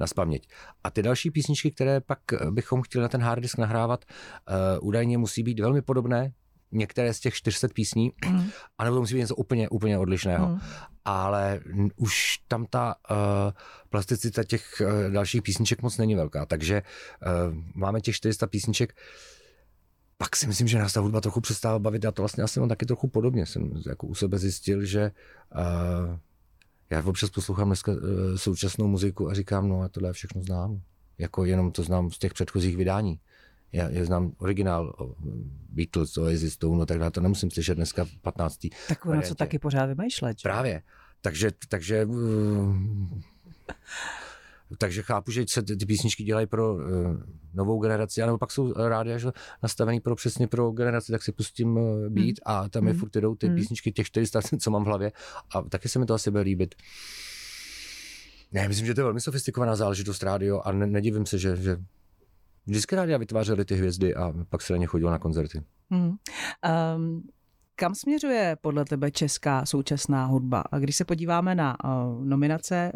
nazpaměť. A ty další písničky, které pak bychom chtěli na ten hard disk nahrávat, uh, údajně musí být velmi podobné. Některé z těch čtyři sta písní, mm. anebo to musí být něco úplně, úplně odlišného. Mm. Ale už tam ta uh, plasticita těch uh, dalších písniček moc není velká. Takže uh, máme těch čtyři sta písniček. Pak si myslím, že nás ta hudba trochu přestává bavit. A to vlastně asi mám taky trochu podobně. Jsem jako u sebe zjistil, že uh, já občas poslouchám dneska uh, současnou muziku a říkám, no a tohle všechno znám. Jako jenom to znám z těch předchozích vydání. Já, já znám originál o Beatles, o Oasis, Stone, tak já to nemusím slyšet dneska v patnácté Tak ono co taky pořád vymýšlet. Právě. Takže, takže, takže chápu, že se ty písničky dělají pro novou generaci, anebo pak jsou rádi až nastavený pro přesně pro generaci, tak si pustím beat a tam je furt jdou ty písničky, těch čtyři sta, co mám v hlavě. A taky se mi to asi bude líbit. Já myslím, že to je velmi sofistikovaná záležitost rádio a ne, nedivím se, že, že vždycky rádia vytvářely ty hvězdy a pak se na ně chodilo na koncerty. Hmm. Um, kam směřuje podle tebe česká současná hudba? A když se podíváme na uh, nominace,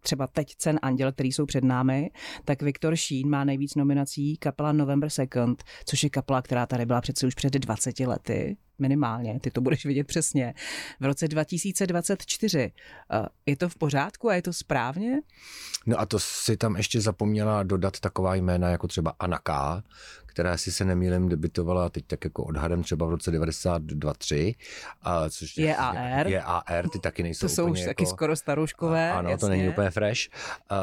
třeba teď cen Anděl, který jsou před námi, tak Viktor Šín má nejvíc nominací, kapela November Second, což je kapela, která tady byla přece už před dvaceti lety minimálně, ty to budeš vidět přesně, v roce dva tisíce dvacet čtyři. Je to v pořádku a je to správně? No a to si tam ještě zapomněla dodat taková jména jako třeba Anna K., která, jestli se nemýlím, debitovala teď tak jako odhadem třeba v roce devadesát dva tři, a což je A R. Je A R, ty taky nejsou to úplně. To jsou už jako taky skoro starouškové. A, ano, jasně. To není úplně fresh. A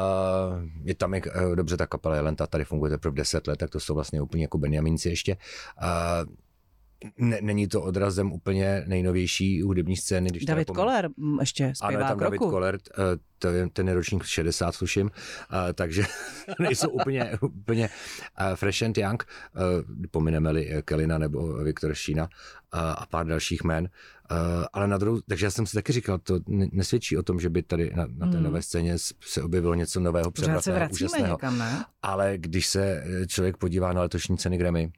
je tam, jak dobře, ta kapela Jelenta tady funguje teprve deset let, tak to jsou vlastně úplně jako Benjamínci ještě. A není to odrazem úplně nejnovější hudební scény. Když David pom... Koller ještě zpívá kroku. Ano, je tam David Koller, ten je ročník šedesát, sluším, takže nejsou úplně, úplně fresh and young, pomineme-li Kelina nebo Viktora Šína a pár dalších jmen. Ale na druhou, takže já jsem si taky říkal, to nesvědčí o tom, že by tady na, na té nové scéně se objevilo něco nového, převratného, úžasného. Někam, ne? Ale když se člověk podívá na letošní ceny Grammy,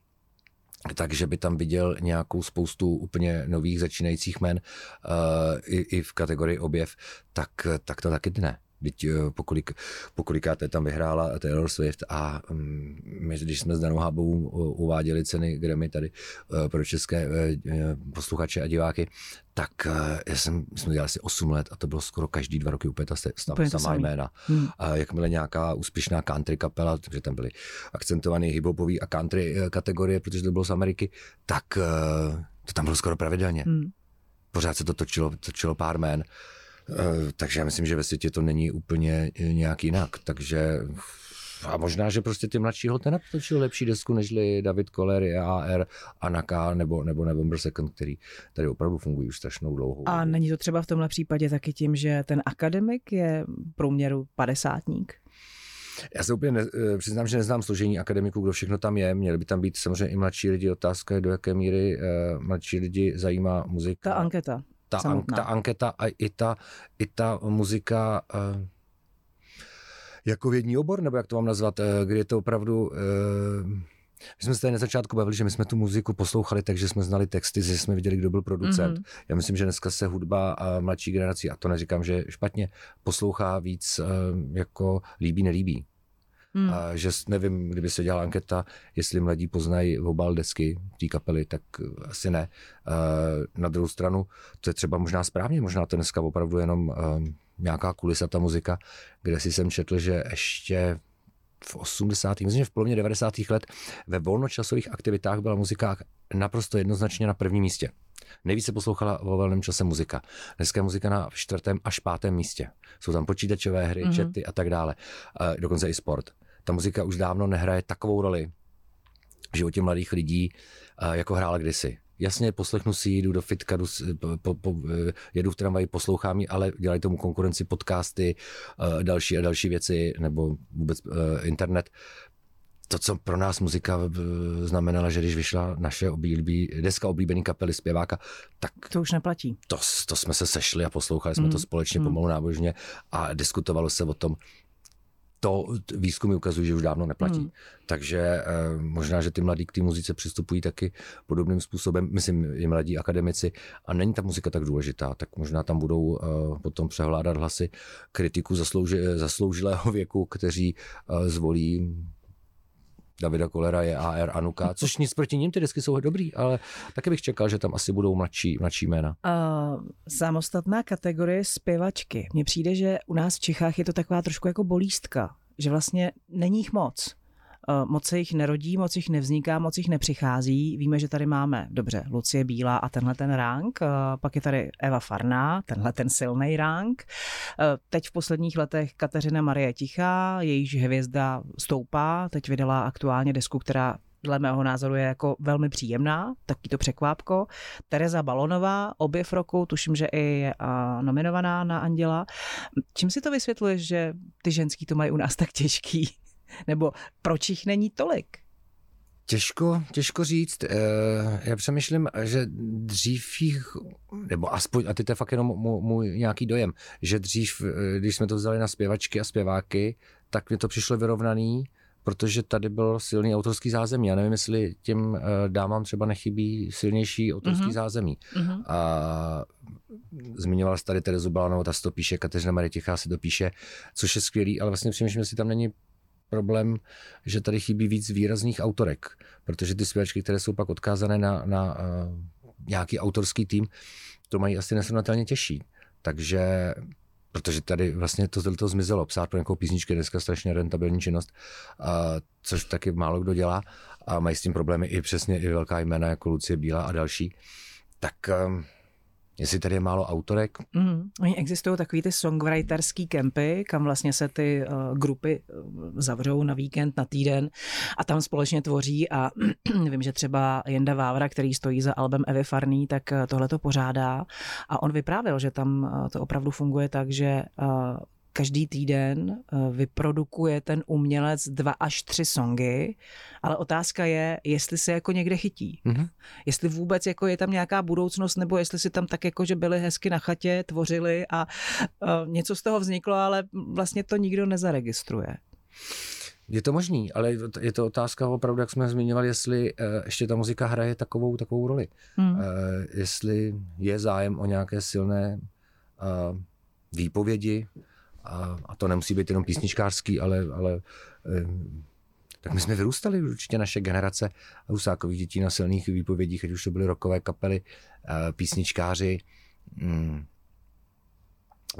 takže by tam viděl nějakou spoustu úplně nových začínajících jmen uh, i, i v kategorii objev, tak, tak to taky ne. Byť pokolik, pokolikáté tam vyhrála Taylor Swift a um, my, když jsme s Danou Hábovou uváděli ceny Grammy tady uh, pro české uh, posluchače a diváky, tak uh, já jsem, jsme dělali asi osm let a to bylo skoro každý dva roky úplně ta samá jména. Hmm. Uh, jakmile nějaká úspěšná country kapela, takže tam byly akcentované hiphopový a country uh, kategorie, protože to bylo z Ameriky, tak uh, to tam bylo skoro pravidelně. Hmm. Pořád se to točilo, točilo pár jmén. Takže já myslím, že ve světě to není úplně nějak jinak, takže a možná, že prostě ty mladší holte natočil lepší desku, nežli David Koller, A R, Anaka nebo, nebo November Second, který tady opravdu fungují už strašnou dlouhou. A není to třeba v tomhle případě taky tím, že ten akademik je průměru padesátník? Já se úplně ne, přiznám, že neznám složení akademiků, kdo všechno tam je. Měli by tam být samozřejmě i mladší lidi. Otázka je, do jaké míry eh, mladší lidi zajímá muzika. Ta anketa. Ta, an, ta anketa a i ta, i ta muzika eh, jako vědní obor, nebo jak to mám nazvat, eh, kdy je to opravdu... Eh, my jsme se tady na začátku bavili, že my jsme tu muziku poslouchali, takže jsme znali texty, že jsme viděli, kdo byl producent. Mm-hmm. Já myslím, že dneska se hudba a mladší generací, a to neříkám, že špatně, poslouchá víc eh, jako líbí, nelíbí. Mm. A že nevím, kdyby se dělala anketa, jestli mladí poznají obal desky té kapely, tak asi ne. Na druhou stranu, to je třeba možná správně, možná to dneska opravdu jenom nějaká kulisa, ta muzika, kde si jsem četl, že ještě v osmdesátých, myslím, že v polovině devadesátých let ve volnočasových aktivitách byla muzika naprosto jednoznačně na prvním místě. Nejvíc se poslouchala o volném čase muzika. Dneska je muzika na čtvrtém až pátém místě. Jsou tam počítačové hry, mm-hmm. chaty a tak dále. Dokonce i sport. Ta muzika už dávno nehraje takovou roli v životě mladých lidí, jako hrála kdysi. Jasně, poslechnu si, jdu do fitka, jdu, po, po, jedu v tramvaji, poslouchám ji, ale dělají tomu konkurenci podcasty, další a další věci, nebo vůbec internet. To, co pro nás muzika znamenala, že když vyšla naše oblíbí, deska oblíbený kapely zpěváka, tak... To už neplatí. To, to jsme se sešli a poslouchali jsme mm. to společně, mm. pomalu nábožně a diskutovalo se o tom. To výzkumy ukazují, že už dávno neplatí. Hmm. Takže eh, možná, že ty mladí k té muzice přistupují taky podobným způsobem, myslím i mladí akademici, a není ta muzika tak důležitá, tak možná tam budou eh, potom převládat hlasy kritiků zaslouži- zasloužilého věku, kteří eh, zvolí Davida Kollera, je A R, Anuka, což nic proti ním, ty desky jsou dobrý, ale taky bych čekal, že tam asi budou mladší, mladší jména. Uh, samostatná kategorie zpěvačky. Mně přijde, že u nás v Čechách je to taková trošku jako bolístka, že vlastně není jich moc. Uh, moc se jich nerodí, moc jich nevzniká, moc jich nepřichází. Víme, že tady máme, dobře, Lucie Bílá a tenhle ten rank, uh, pak je tady Eva Farná, tenhle ten silnej rank. Uh, teď v posledních letech Kateřina Marie Tichá, jejíž hvězda stoupá, teď vydala aktuálně desku, která dle mého názoru je jako velmi příjemná, taky to překvápko. Tereza Balonová, objev roku, tuším, že i je nominovaná na Anděla. Čím si to vysvětluješ, že ty ženský to mají u nás tak těžký? Nebo proč jich není tolik? Těžko, těžko říct. Já přemýšlím, že dřív jich, nebo aspoň, a teď je fakt jenom můj nějaký dojem, že dřív, když jsme to vzali na zpěvačky a zpěváky, tak mi to přišlo vyrovnaný, protože tady byl silný autorský zázemí. Já nevím, jestli těm dámám třeba nechybí silnější autorský mm-hmm. zázemí. Mm-hmm. A zmiňovala jsi tady Terezu Balanovou, ta si to píše, Kateřina Marie Tichá si to píše, což je skvělý, ale vlastně přemýšlím, jestli tam není problém, že tady chybí víc výrazných autorek, protože ty zpěvačky, které jsou pak odkázané na, na uh, nějaký autorský tým, to mají asi nesrovnatelně těžší. Takže, protože tady vlastně to, to zmizelo, psát pro nějakou písničku je dneska strašně rentabilní činnost, uh, což taky málo kdo dělá a mají s tím problémy i přesně i velká jména jako Lucie Bílá a další. Tak... Um, Jestli tady je málo autorek? Mm. Oni existují takový ty songwriterský kempy, kam vlastně se ty uh, grupy zavřou na víkend, na týden a tam společně tvoří a vím, že třeba Jenda Vávra, který stojí za albem Evy Farný, tak tohle to pořádá a on vyprávěl, že tam to opravdu funguje tak, že uh, každý týden vyprodukuje ten umělec dva až tři songy, ale otázka je, jestli se jako někde chytí. Mm-hmm. Jestli vůbec jako je tam nějaká budoucnost, nebo jestli si tam tak jako, že byli hezky na chatě, tvořili a, a něco z toho vzniklo, ale vlastně to nikdo nezaregistruje. Je to možný, ale je to otázka opravdu, jak jsme zmiňovali, jestli ještě ta muzika hraje takovou, takovou roli. Mm. Jestli je zájem o nějaké silné výpovědi, A, a to nemusí být jenom písničkářský, ale, ale tak my jsme vyrůstali určitě naše generace Husákových dětí na silných výpovědích, ať už to byly rockové kapely, písničkáři.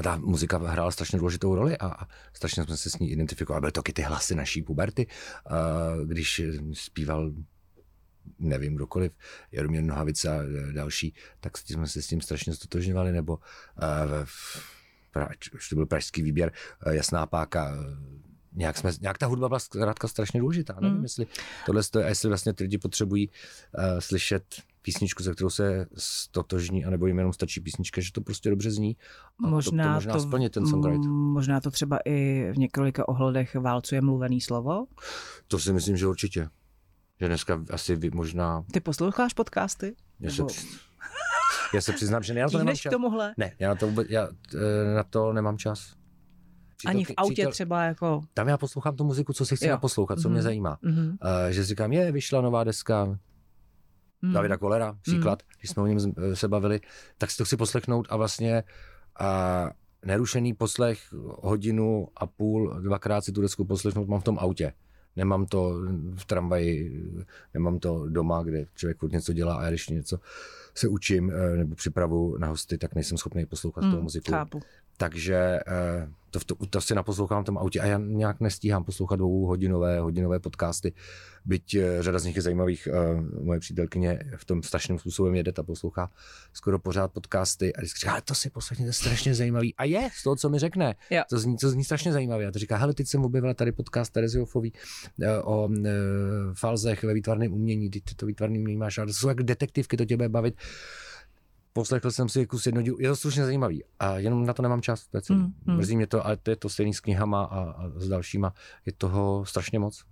Ta muzika hrála strašně důležitou roli a, a strašně jsme se s ní identifikovali. Byly to ty hlasy naší puberty, když zpíval nevím, kdokoliv, Jaromír Nohavica a další, tak jsme se s tím strašně stotožňovali, nebo v už to byl pražský výběr, Jasná páka, nějak, jsme, nějak ta hudba byla zkrátka strašně důležitá. Nevím, mm. jestli tohle stojí, a jestli vlastně ty lidi potřebují uh, slyšet písničku, za kterou se stotožní, anebo jim jenom stačí písnička, že to prostě dobře zní. A možná to, to možná to, splně ten songwriter. Možná to třeba i v několika ohledech válcuje mluvený slovo? To si myslím, že určitě. Že dneska asi vy možná... Ty posloucháš podcasty? Nebo... Já se přiznám, že ne, já to nemám čas. Ne, já na to, vůbec, já, na to nemám čas. Přítel, Ani v autě přítel, třeba jako... Tam já poslouchám tu muziku, co si chci naposlouchat, co mm-hmm. mě zajímá. Mm-hmm. Uh, že říkám, je, vyšla nová deska mm. Davida Kollera, příklad, mm. když jsme o něm z, se bavili, tak si to chci poslechnout a vlastně uh, nerušený poslech hodinu a půl, dvakrát si tu desku poslechnout mám v tom autě. Nemám to v tramvaji, nemám to doma, kde člověk něco dělá a já když něco se učím nebo připravu na hosty, tak nejsem schopný poslouchat mm, tu muziku. Chápu. Takže to, to, to si naposlouchám v tom autě a já nějak nestíhám poslouchat dvouhodinové hodinové podcasty, byť řada z nich je zajímavých. Moje přítelkyně v tom strašným způsobem jede a poslouchá skoro pořád podcasty a říká, ale to si poslechněte, strašně zajímavý. A je, z toho, co mi řekne, yeah. to, zní, to zní strašně zajímavý. A to říká, hele, teď jsem objevila tady podcast Terezy Hofový o e, falzech ve výtvarném umění, ty to výtvarné umění máš, ale to jsou jak detektivky, to tě bude bavit. Poslechl jsem si kus jednodílu, je to slušně zajímavý a jenom na to nemám čas, to mm, mm. mrzí mě to, ale to je to stejný s knihama a, a s dalšíma, je toho strašně moc.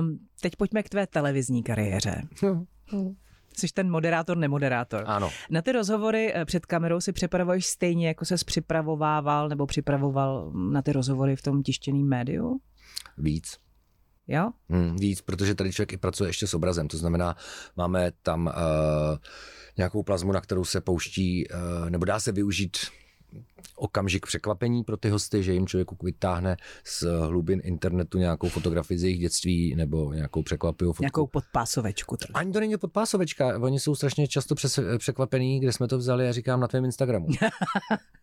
Um, teď pojďme k tvé televizní kariéře. Mm. Mm. Jsi ten moderátor, nemoderátor. Ano. Na ty rozhovory před kamerou si připravuješ stejně, jako ses připravovával nebo připravoval na ty rozhovory v tom tištěném médiu? Víc. Jo? Mm, víc, protože tady člověk i pracuje ještě s obrazem, to znamená, máme tam... Uh, nějakou plazmu, na kterou se pouští, nebo dá se využít okamžik překvapení pro ty hosty, že jim člověk vytáhne z hlubin internetu nějakou fotografii z jejich dětství nebo nějakou překvapivou fotku. Nějakou podpásovečku. Tady. Ani to není podpásovečka, oni jsou strašně často přes, překvapení, kde jsme to vzali, já říkám, na tvém Instagramu.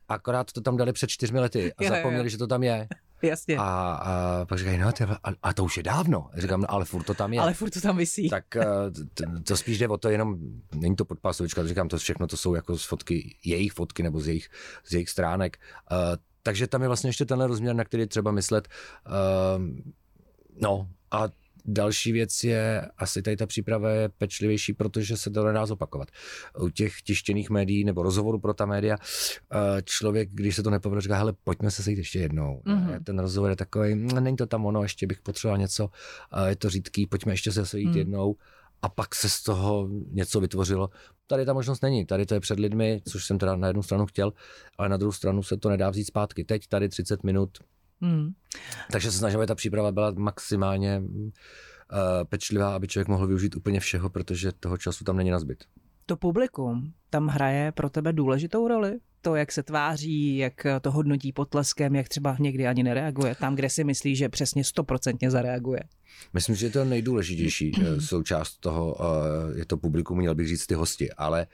Akorát to tam dali před čtyřmi lety a zapomněli, jo, jo. že to tam je. Jasně. A, a pak říkají, no, těba, a, a to už je dávno. Říkám, no, ale furt to tam je. Ale furt to tam visí. Tak to, to spíš jde o to, jenom, není to podpásovička, říkám, to všechno to jsou jako z fotky, jejich fotky nebo z jejich, z jejich stránek. Uh, takže tam je vlastně ještě tenhle rozměr, na který třeba myslet. Uh, no a Další věc je, asi tady ta příprava je pečlivější, protože se to nedá zopakovat. U těch tištěných médií nebo rozhovorů pro ta média, člověk, když se to nepovede, říká, hele, pojďme se sejít ještě jednou. Mm-hmm. Ten rozhovor je takový, není to tam ono, ještě bych potřeboval něco, je to řídký, pojďme ještě se sejít mm. jednou. A pak se z toho něco vytvořilo. Tady ta možnost není, tady to je před lidmi, což jsem teda na jednu stranu chtěl, ale na druhou stranu se to nedá vzít zpátky. Teď tady třicet minut. Hmm. Takže se snažíme, aby ta příprava byla maximálně uh, pečlivá, aby člověk mohl využít úplně všeho, protože toho času tam není nazbyt. To publikum tam hraje pro tebe důležitou roli? To, jak se tváří, jak to hodnotí potleskem, jak třeba někdy ani nereaguje, tam, kde si myslí, že přesně stoprocentně zareaguje? Myslím, že je to nejdůležitější součást toho, je to publikum, měl bych říct ty hosti, ale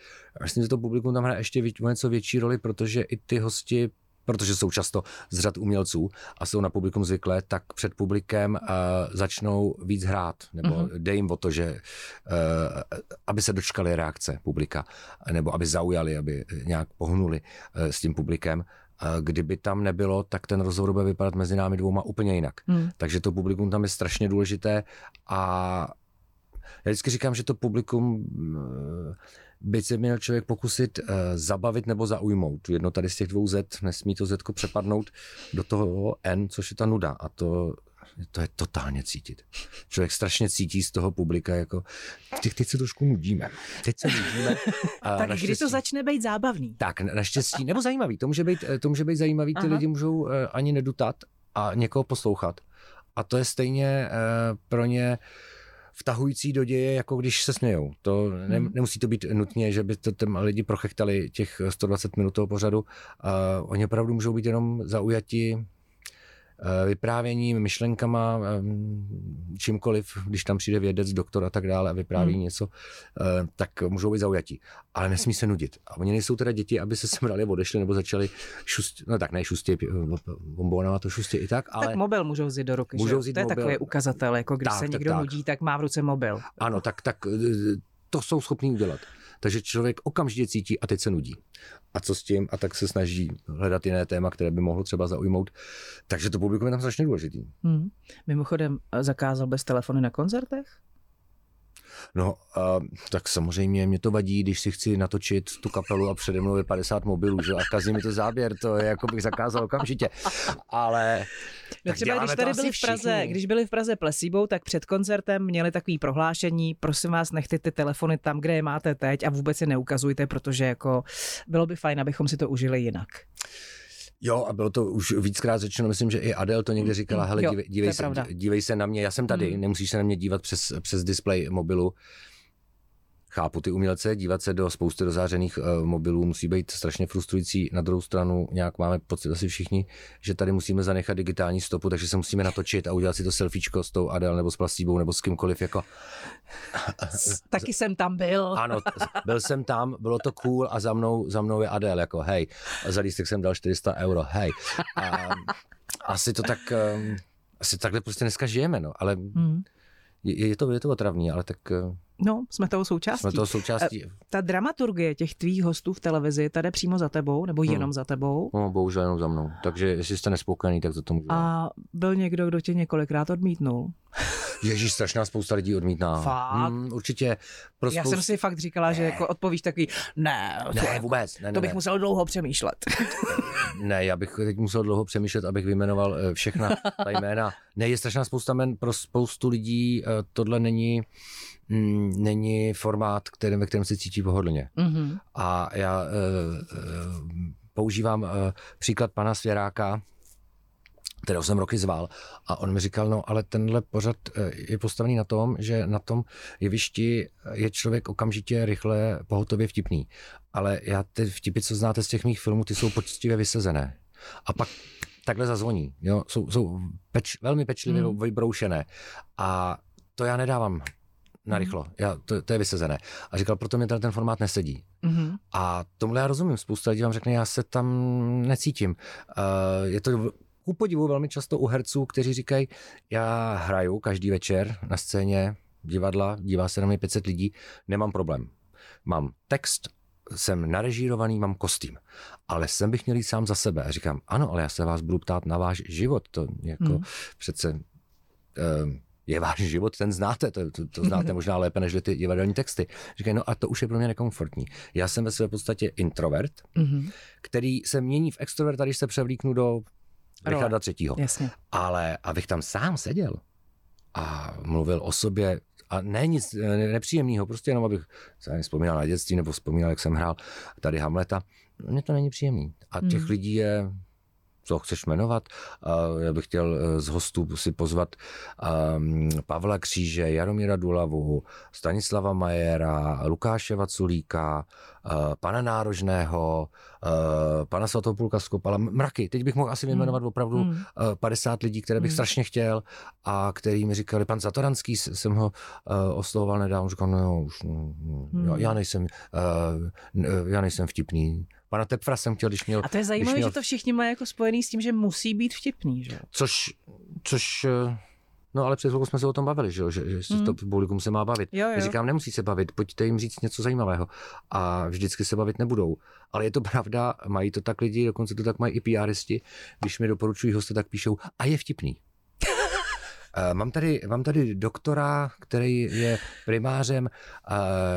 myslím, že to publikum tam hraje ještě něco větší roli, protože i ty hosti, protože jsou často z řad umělců a jsou na publikum zvyklé, tak před publikem uh, začnou víc hrát, nebo uh-huh. dej jim o to, že uh, aby se dočkali reakce publika, nebo aby zaujali, aby nějak pohnuli uh, s tím publikem. Kdyby tam nebylo, tak ten rozhovor bude vypadat mezi námi dvouma úplně jinak. Hmm. Takže to publikum tam je strašně důležité a já vždycky říkám, že to publikum by se měl člověk pokusit zabavit nebo zaujmout. Jedno tady z těch dvou Z, nesmí to Zko přepadnout do toho N, což je ta nuda a to, to je totálně cítit. Člověk strašně cítí z toho publika, jako teď, teď se trošku nudíme. Teď se nudíme. Tak když to začne být zábavný. Tak, naštěstí, nebo zajímavý, to může být, to může být zajímavý, ty Aha. lidi můžou ani nedutat a někoho poslouchat. A to je stejně pro ně vtahující do děje, jako když se smějou. To ne, nemusí to být nutně, že by to tam lidi prochechtali těch sto dvacet minut toho pořadu. Uh, oni opravdu můžou být jenom zaujati uh, vyprávěním, myšlenkama, um, čímkoliv, když tam přijde vědec, doktor a tak dále a vypráví hmm. něco, uh, tak můžou být zaujatí. Ale nesmí se nudit. A oni nejsou teda děti, aby se semrali, odešli nebo začali šust, no tak ne šustě, bombónama to šustě i tak, ale... Tak mobil můžou vzít do ruky, můžou vzít to je mobil. Takový ukazatel, jako když tak, se tak, někdo tak. nudí, tak má v ruce mobil. Ano, tak, tak to jsou schopní udělat. Takže člověk okamžitě cítí a teď se nudí. A co s tím? A tak se snaží hledat jiné téma, které by mohlo třeba zaujmout. Takže to publikum je tam strašně důležitý. Hmm. Mimochodem, zakázal bez telefony na koncertech? No, a, tak samozřejmě mě to vadí, když si chci natočit tu kapelu a přede mnou je padesát mobilů, že? A kazí mi to záběr, to je, jako bych zakázal okamžitě. Ale no třeba když tady byli v Praze, všichni. Když byli v Praze Plesíbou, tak před koncertem měli takový prohlášení, prosím vás, nechte ty telefony tam, kde je máte teď a vůbec je neukazujte, protože jako bylo by fajn, abychom si to užili jinak. Jo, a bylo to už víckrát řečeno, myslím, že i Adele to někde říkala, hele, jo, dívej, dívej, se, dívej se na mě, já jsem tady, hmm. nemusíš se na mě dívat přes, přes displej mobilu. Chápu ty umělce, dívat se do spousty dozářených uh, mobilů musí být strašně frustrující. Na druhou stranu nějak máme pocit asi všichni, že tady musíme zanechat digitální stopu, takže se musíme natočit a udělat si to selfiečko s tou Adele nebo s Placebou nebo s kýmkoliv. Jako... Taky jsem tam byl. Ano, byl jsem tam, bylo to cool a za mnou, za mnou je Adele, jako hej, za lístek jsem dal čtyři sta euro, hej. A, asi to tak, um, asi takhle prostě dneska žijeme, no, ale mm. je, je, to, je to otravný, ale tak... No, jsme toho součástí. Jsme toho součástí. Ta dramaturgie těch tvých hostů v televizi tady přímo za tebou, nebo jenom hmm. za tebou? No, bohužel jenom za mnou. Takže jestli jste nespokojený, tak to tomu. A byl někdo, kdo tě několikrát odmítnul? Ježíš, strašná spousta lidí odmítná. Fakt? Hmm, určitě. Pro spousta... Já jsem si fakt říkala, ne. že jako odpovíš takový, ne, ne, to, vůbec, ne, ne, to bych ne. musel dlouho přemýšlet. Ne, já bych teď musel dlouho přemýšlet, abych vyjmenoval všechna ta jména. Ne, je strašná spousta jmen, pro spoustu lidí tohle není... není formát, kterým, ve kterém se cítí pohodlně. Mm-hmm. A já e, e, používám e, příklad pana Svěráka, kterého jsem roky zval. A on mi říkal, no ale tenhle pořad je postavený na tom, že na tom jevišti je člověk okamžitě rychle pohotově vtipný. Ale já ty vtipy, co znáte z těch mých filmů, ty jsou poctivě vysezené. A pak takhle zazvoní. Jo? Jsou, jsou peč, velmi pečlivě mm. vybroušené. A to já nedávám narychlo, já, to, to je vysezené. A říkal, proto mě ten formát nesedí. Mm-hmm. A tomhle já rozumím, spousta lidí vám řekne, já se tam necítím. Uh, je to ku podivu velmi často u herců, kteří říkají, já hraju každý večer na scéně divadla, dívá se na mě pět set lidí, nemám problém. Mám text, jsem narežírovaný, mám kostým. Ale sem bych měl jít sám za sebe. A říkám, ano, ale já se vás budu ptát na váš život. To jako mm-hmm. přece... Uh, je váš život, ten znáte, to, to, to znáte možná lépe než ty divadelní texty. Říkají, no a to už je pro mě nekomfortní. Já jsem ve své podstatě introvert, mm-hmm. který se mění v extroverta, když se převlíknu do Richarda třetího. Ale abych tam sám seděl a mluvil o sobě, a ne nic nepříjemného, prostě jenom abych se vzpomínal na dětství nebo vzpomínal, jak jsem hrál tady Hamleta, mně to není příjemný. A těch mm. lidí je, co chceš jmenovat, já bych chtěl z hostů si pozvat Pavla Kříže, Jaromíra Dulavu, Stanislava Majera, Lukáše Vaculíka, pana Nárožného, pana Svatopulka Skopala, mraky. Teď bych mohl asi vyjmenovat opravdu mm. padesát lidí, které bych mm. strašně chtěl a který mi říkali, pan Zatoranský, jsem ho oslovoval nedávno, říkal, no už, no, já nejsem, já nejsem vtipný. Pana Tepfra jsem chtěl, když měl... A to je zajímavé, měl... že to všichni mají jako spojený s tím, že musí být vtipný, že? Což, což... No ale před chvilkou jsme se o tom bavili, že, že hmm. to publikum se má bavit. Jo, jo. Říkám, nemusí se bavit, pojďte jim říct něco zajímavého. A vždycky se bavit nebudou. Ale je to pravda, mají to tak lidi, dokonce to tak mají i PRisti. Když mi doporučují hosta, tak píšou, a je vtipný. Mám tady, mám tady doktora, který je primářem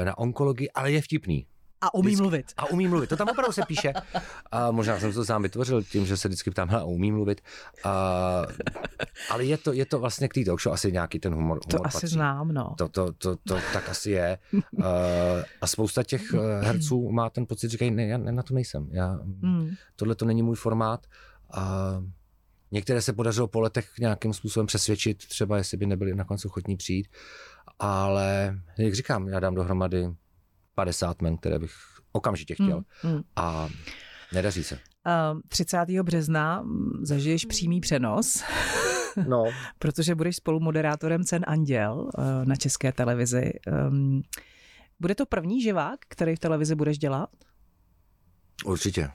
na onkologii, ale je vtipný. A umí vždycky. mluvit. A umí mluvit, to tam opravdu se píše. A možná jsem to sám vytvořil tím, že se vždycky ptám, a umí mluvit. A, ale je to, je to vlastně k tý talk show asi nějaký ten humor. humor to patří. Asi znám, no. To, to, to, to tak asi je. A, a spousta těch herců má ten pocit, říkají, ne, já na to nejsem. Já, mm. Tohle to není můj formát. A některé se podařilo po letech nějakým způsobem přesvědčit, třeba jestli by nebyli nakonec ochotní přijít. Ale jak říkám, já dám dohromady padesát men, které bych okamžitě chtěl. Mm, mm. A nedaří se. Uh, třicátého března zažiješ přímý přenos, no. protože budeš spolumoderátorem cen Anděl uh, na České televizi. Um, bude to první živák, který v televizi budeš dělat? Určitě.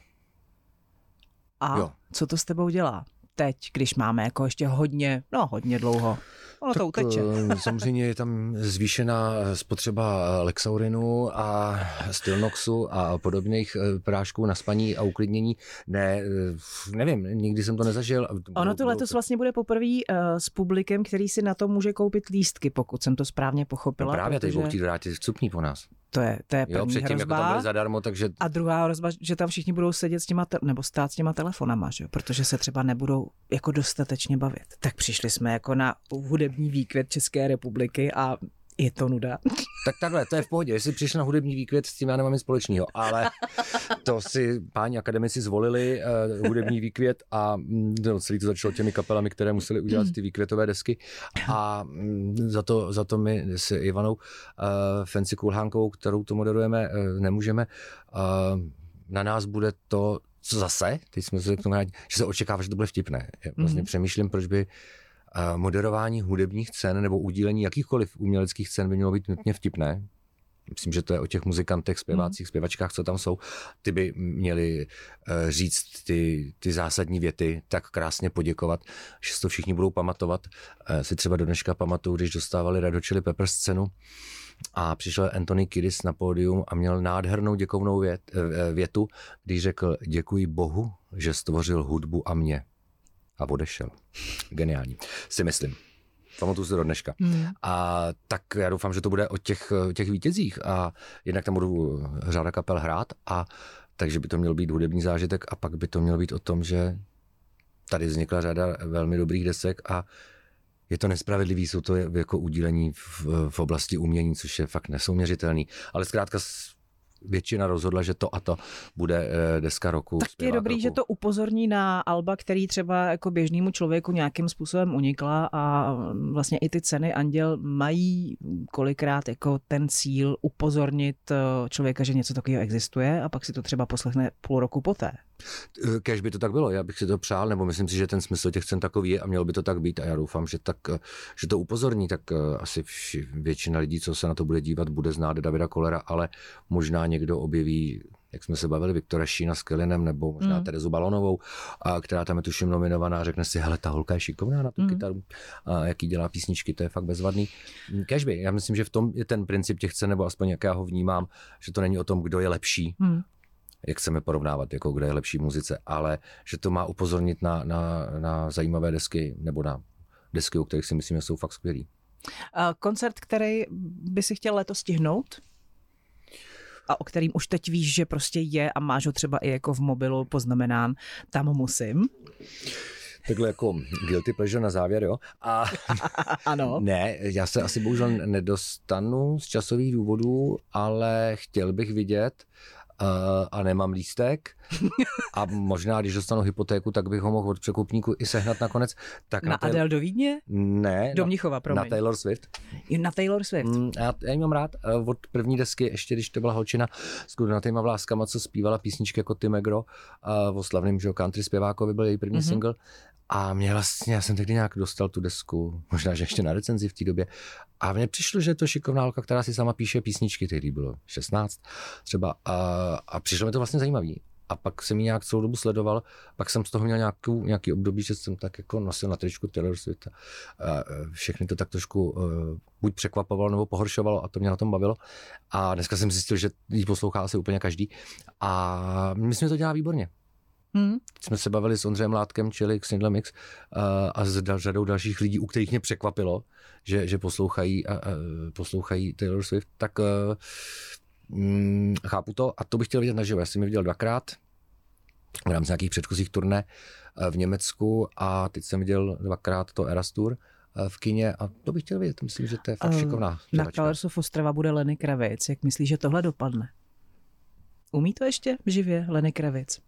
A jo. co to s tebou dělá? Teď, když máme jako ještě hodně, no hodně dlouho. Ono tak, to uteče. Samozřejmě je tam zvýšená spotřeba Lexaurinu a Stilnoxu a podobných prášků na spaní a uklidnění. Ne, nevím, nikdy jsem to nezažil. Ono to letos vlastně bude poprvé s publikem, který si na to může koupit lístky, pokud jsem to správně pochopila. No právě, protože... teď budou vrátit vstupní po nás. To je, to je první jo, předtím, hrozba. Jako tam byly zadarmo, takže... A druhá hrozba, že tam všichni budou sedět s těma, te- nebo stát s těma telefonama, že? Protože se třeba nebudou jako dostatečně bavit. Tak přišli jsme jako na hudební výkvět České republiky a je to nuda. Tak takhle, to je v pohodě. Jestli přišli na hudební výkvět, s tím já nemám nic společného, ale to si páni akademici zvolili uh, hudební výkvět a no, celý to začalo těmi kapelami, které museli udělat ty výkvětové desky a um, za, to, za to my s Ivanou uh, Fancy Kulhánkovou, kterou to moderujeme, uh, nemůžeme. Uh, na nás bude to, co zase, teď jsme se k tomu rádi, že se očekává, že to bude vtipné. Já vlastně mm-hmm. přemýšlím, proč by moderování hudebních cen nebo udílení jakýchkoliv uměleckých cen by mělo být nutně vtipné. Myslím, že to je o těch muzikantech, zpěvácích, zpěvačkách, co tam jsou. Ty by měli říct ty, ty zásadní věty, tak krásně poděkovat, že to všichni budou pamatovat. Si třeba do dneška pamatuju, když dostávali Red Hot Chili Peppers cenu a přišel Anthony Kiddis na pódium a měl nádhernou děkovnou vět, větu, když řekl děkuji Bohu, že stvořil hudbu a mě. A odešel. Geniální. Si myslím. Pamatuju se do dneška. Mm. A tak já doufám, že to bude o těch, těch vítězích a jednak tam budu řáda kapel hrát a takže by to měl být hudební zážitek a pak by to mělo být o tom, že tady vznikla řada velmi dobrých desek a je to nespravedlivý, jsou to jako udílení v, v oblasti umění, což je fakt nesouměřitelný. Ale zkrátka většina rozhodla, že to a to bude deska roku. Tak je dobrý, roku. Že to upozorní na alba, který třeba jako běžnému člověku nějakým způsobem unikla a vlastně i ty ceny Anděl mají kolikrát jako ten cíl upozornit člověka, že něco takového existuje a pak si to třeba poslechne půl roku poté. Kéž by to tak bylo, já bych si to přál, nebo myslím si, že ten smysl těch cen takový je a mělo by to tak být a já doufám, že, tak, že to upozorní, tak asi většina lidí, co se na to bude dívat, bude znát Davida Kollera, ale možná někdo objeví, jak jsme se bavili, Viktora Šína s Kelinem, nebo možná mm. Terezu Balonovou, a která tam je tuším nominovaná, řekne si, hele, ta holka je šikovná na tu mm. kytaru, a jaký dělá písničky, to je fakt bezvadný. Kéžby, já myslím, že v tom je ten princip těch cen, nebo aspoň jak já ho vnímám, že to není o tom, kdo je lepší, mm. jak chceme porovnávat, jako kde je lepší muzice, ale že to má upozornit na, na, na zajímavé desky, nebo na desky, o kterých si myslíme, jsou fakt skvělý. Koncert, který by si chtěl letos stihnout? A o kterým už teď víš, že prostě je a máš ho třeba i jako v mobilu poznamenán, tam musím. Takhle jako guilty pleasure na závěr, jo? A ano. Ne, já se asi bohužel nedostanu z časových důvodů, ale chtěl bych vidět uh, a nemám lístek a možná, když dostanu hypotéku, tak bych ho mohl od překupníku i sehnat nakonec. Tak na na Adele do Vídně? Ne. Do Mnichova, promiň. Na Taylor Swift. Na Taylor Swift. Mm, já, já ji mám rád. Od první desky, ještě když to byla holčina s kudnatýma vláskama, co zpívala písničky jako Tim Egro, uh, o slavným že, country zpěvákovi byl její první mm-hmm. single. A mě vlastně, já jsem tehdy nějak dostal tu desku, možná, že ještě na recenzi v té době. A mně přišlo, že je to šikovná holka, která si sama píše písničky, tehdy bylo šestnáct třeba. A, a přišlo mi to vlastně zajímavý. A pak jsem ji nějak celou dobu sledoval, pak jsem z toho měl nějakou, nějaký období, že jsem tak jako nosil na tričku Taylor Swift. Všechny to tak trošku uh, buď překvapovalo nebo pohoršovalo a to mě na tom bavilo. A dneska jsem zjistil, že ji poslouchá asi úplně každý. A myslím, že to dělá výborně. Hmm. Jsme se bavili s Ondřejem Látkem, čili Xindlemix a s dal, řadou dalších lidí, u kterých mě překvapilo, že, že poslouchají, a, a, poslouchají Taylor Swift, tak a, mm, chápu to a to bych chtěl vidět naživo. Já jsem ji viděl dvakrát v rámci nějakých předchozích turné v Německu a teď jsem viděl dvakrát to Eras Tour v kině a to bych chtěl vidět, myslím, že to je fakt šikovná. Na Colors of Ostrava bude Lenny Kravic, jak myslíš, že tohle dopadne? Umí to ještě živě Lenny Kravic?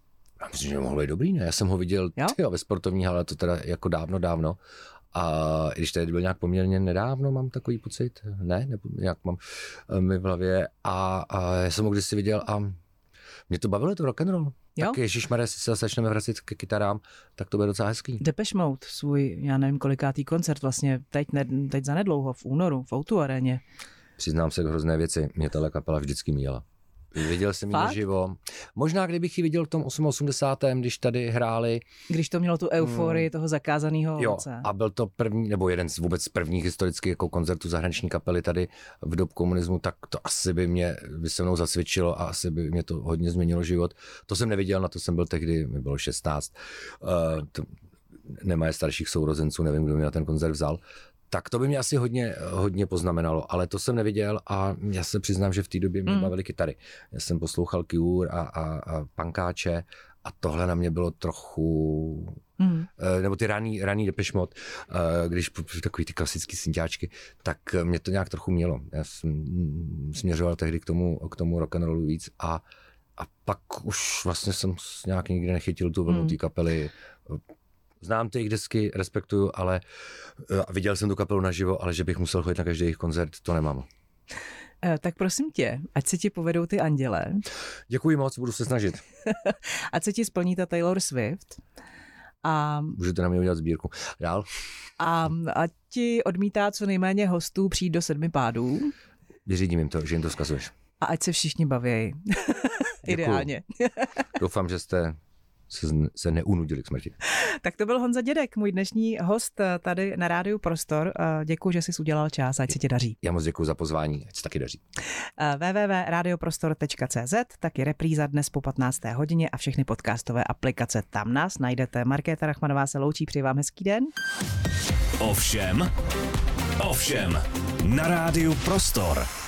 Já myslím, že mohlo být dobrý, ne? Já jsem ho viděl tyjo, ve sportovní hale, to teda jako dávno, dávno. A i když tady byl nějak poměrně nedávno, mám takový pocit, ne, nebo nějak mám mi v hlavě. A, a já jsem ho kdysi viděl a mě to bavilo, je to rock'n'roll. Tak ježišmaré, jestli se začneme vracet k kytarám, tak to bude docela hezký. Depeche Mode, svůj, já nevím kolikátý koncert vlastně, teď, ne, teď zanedlouho, v únoru, v Outu aréně. Přiznám se k hrozné věci, mě tahle kapela vždycky míjela. Viděl jsem ji naživo. Možná, kdybych ji viděl v tom osmaosmdesátém, když tady hráli. Když to mělo tu euforii hmm. toho zakázaného ovoce. A byl to první, nebo jeden z vůbec prvních historických jako koncertů zahraniční kapely tady v dob komunismu, tak to asi by mě by se mnou zasvědčilo a asi by mě to hodně změnilo život. To jsem neviděl, na to jsem byl tehdy, mi bylo šestnáct. Uh, to, nemá je starších sourozenců, nevím, kdo mě na ten koncert vzal. Tak to by mě asi hodně, hodně poznamenalo, ale to jsem neviděl a já se přiznám, že v té době mě mm. bavily kytary. Já jsem poslouchal Cure a, a, a pankáče a tohle na mě bylo trochu... Mm. Nebo ty raný, raný Depeche Mode, když takový ty klasický synťáčky, tak mě to nějak trochu mělo. Já jsem směřoval tehdy k tomu, k tomu rock'n'rollu víc a, a pak už vlastně jsem nějak nikdy nechytil tu vlnu mm. té kapely. Znám ty jejich desky, respektuju, ale uh, viděl jsem tu kapelu naživo, ale že bych musel chodit na každý jejich koncert, to nemám. E, tak prosím tě, ať se ti povedou ty Anděle. Děkuji moc, budu se snažit. Ať se ti splní ta Taylor Swift. A... Můžete na mě udělat sbírku. Dál. A ať ti odmítá co nejméně hostů přijít do sedmi pádů. Vyřídím jim to, že jim to zkazuješ. A ať se všichni baví. Ideálně. Doufám, že jste... Se, se neunudili k smrti. Tak to byl Honza Dědek, můj dnešní host tady na Rádiu Prostor. Děkuji, že jsi udělal čas, ať se ti daří. Já moc děkuji za pozvání, ať se taky daří. w w w tečka radio prostor tečka c z, taky repríza dnes po patnácté hodině a všechny podcastové aplikace. Tam nás najdete. Markéta Rachmanová se loučí, přeji vám hezký den. Ovšem, ovšem, na Rádiu Prostor.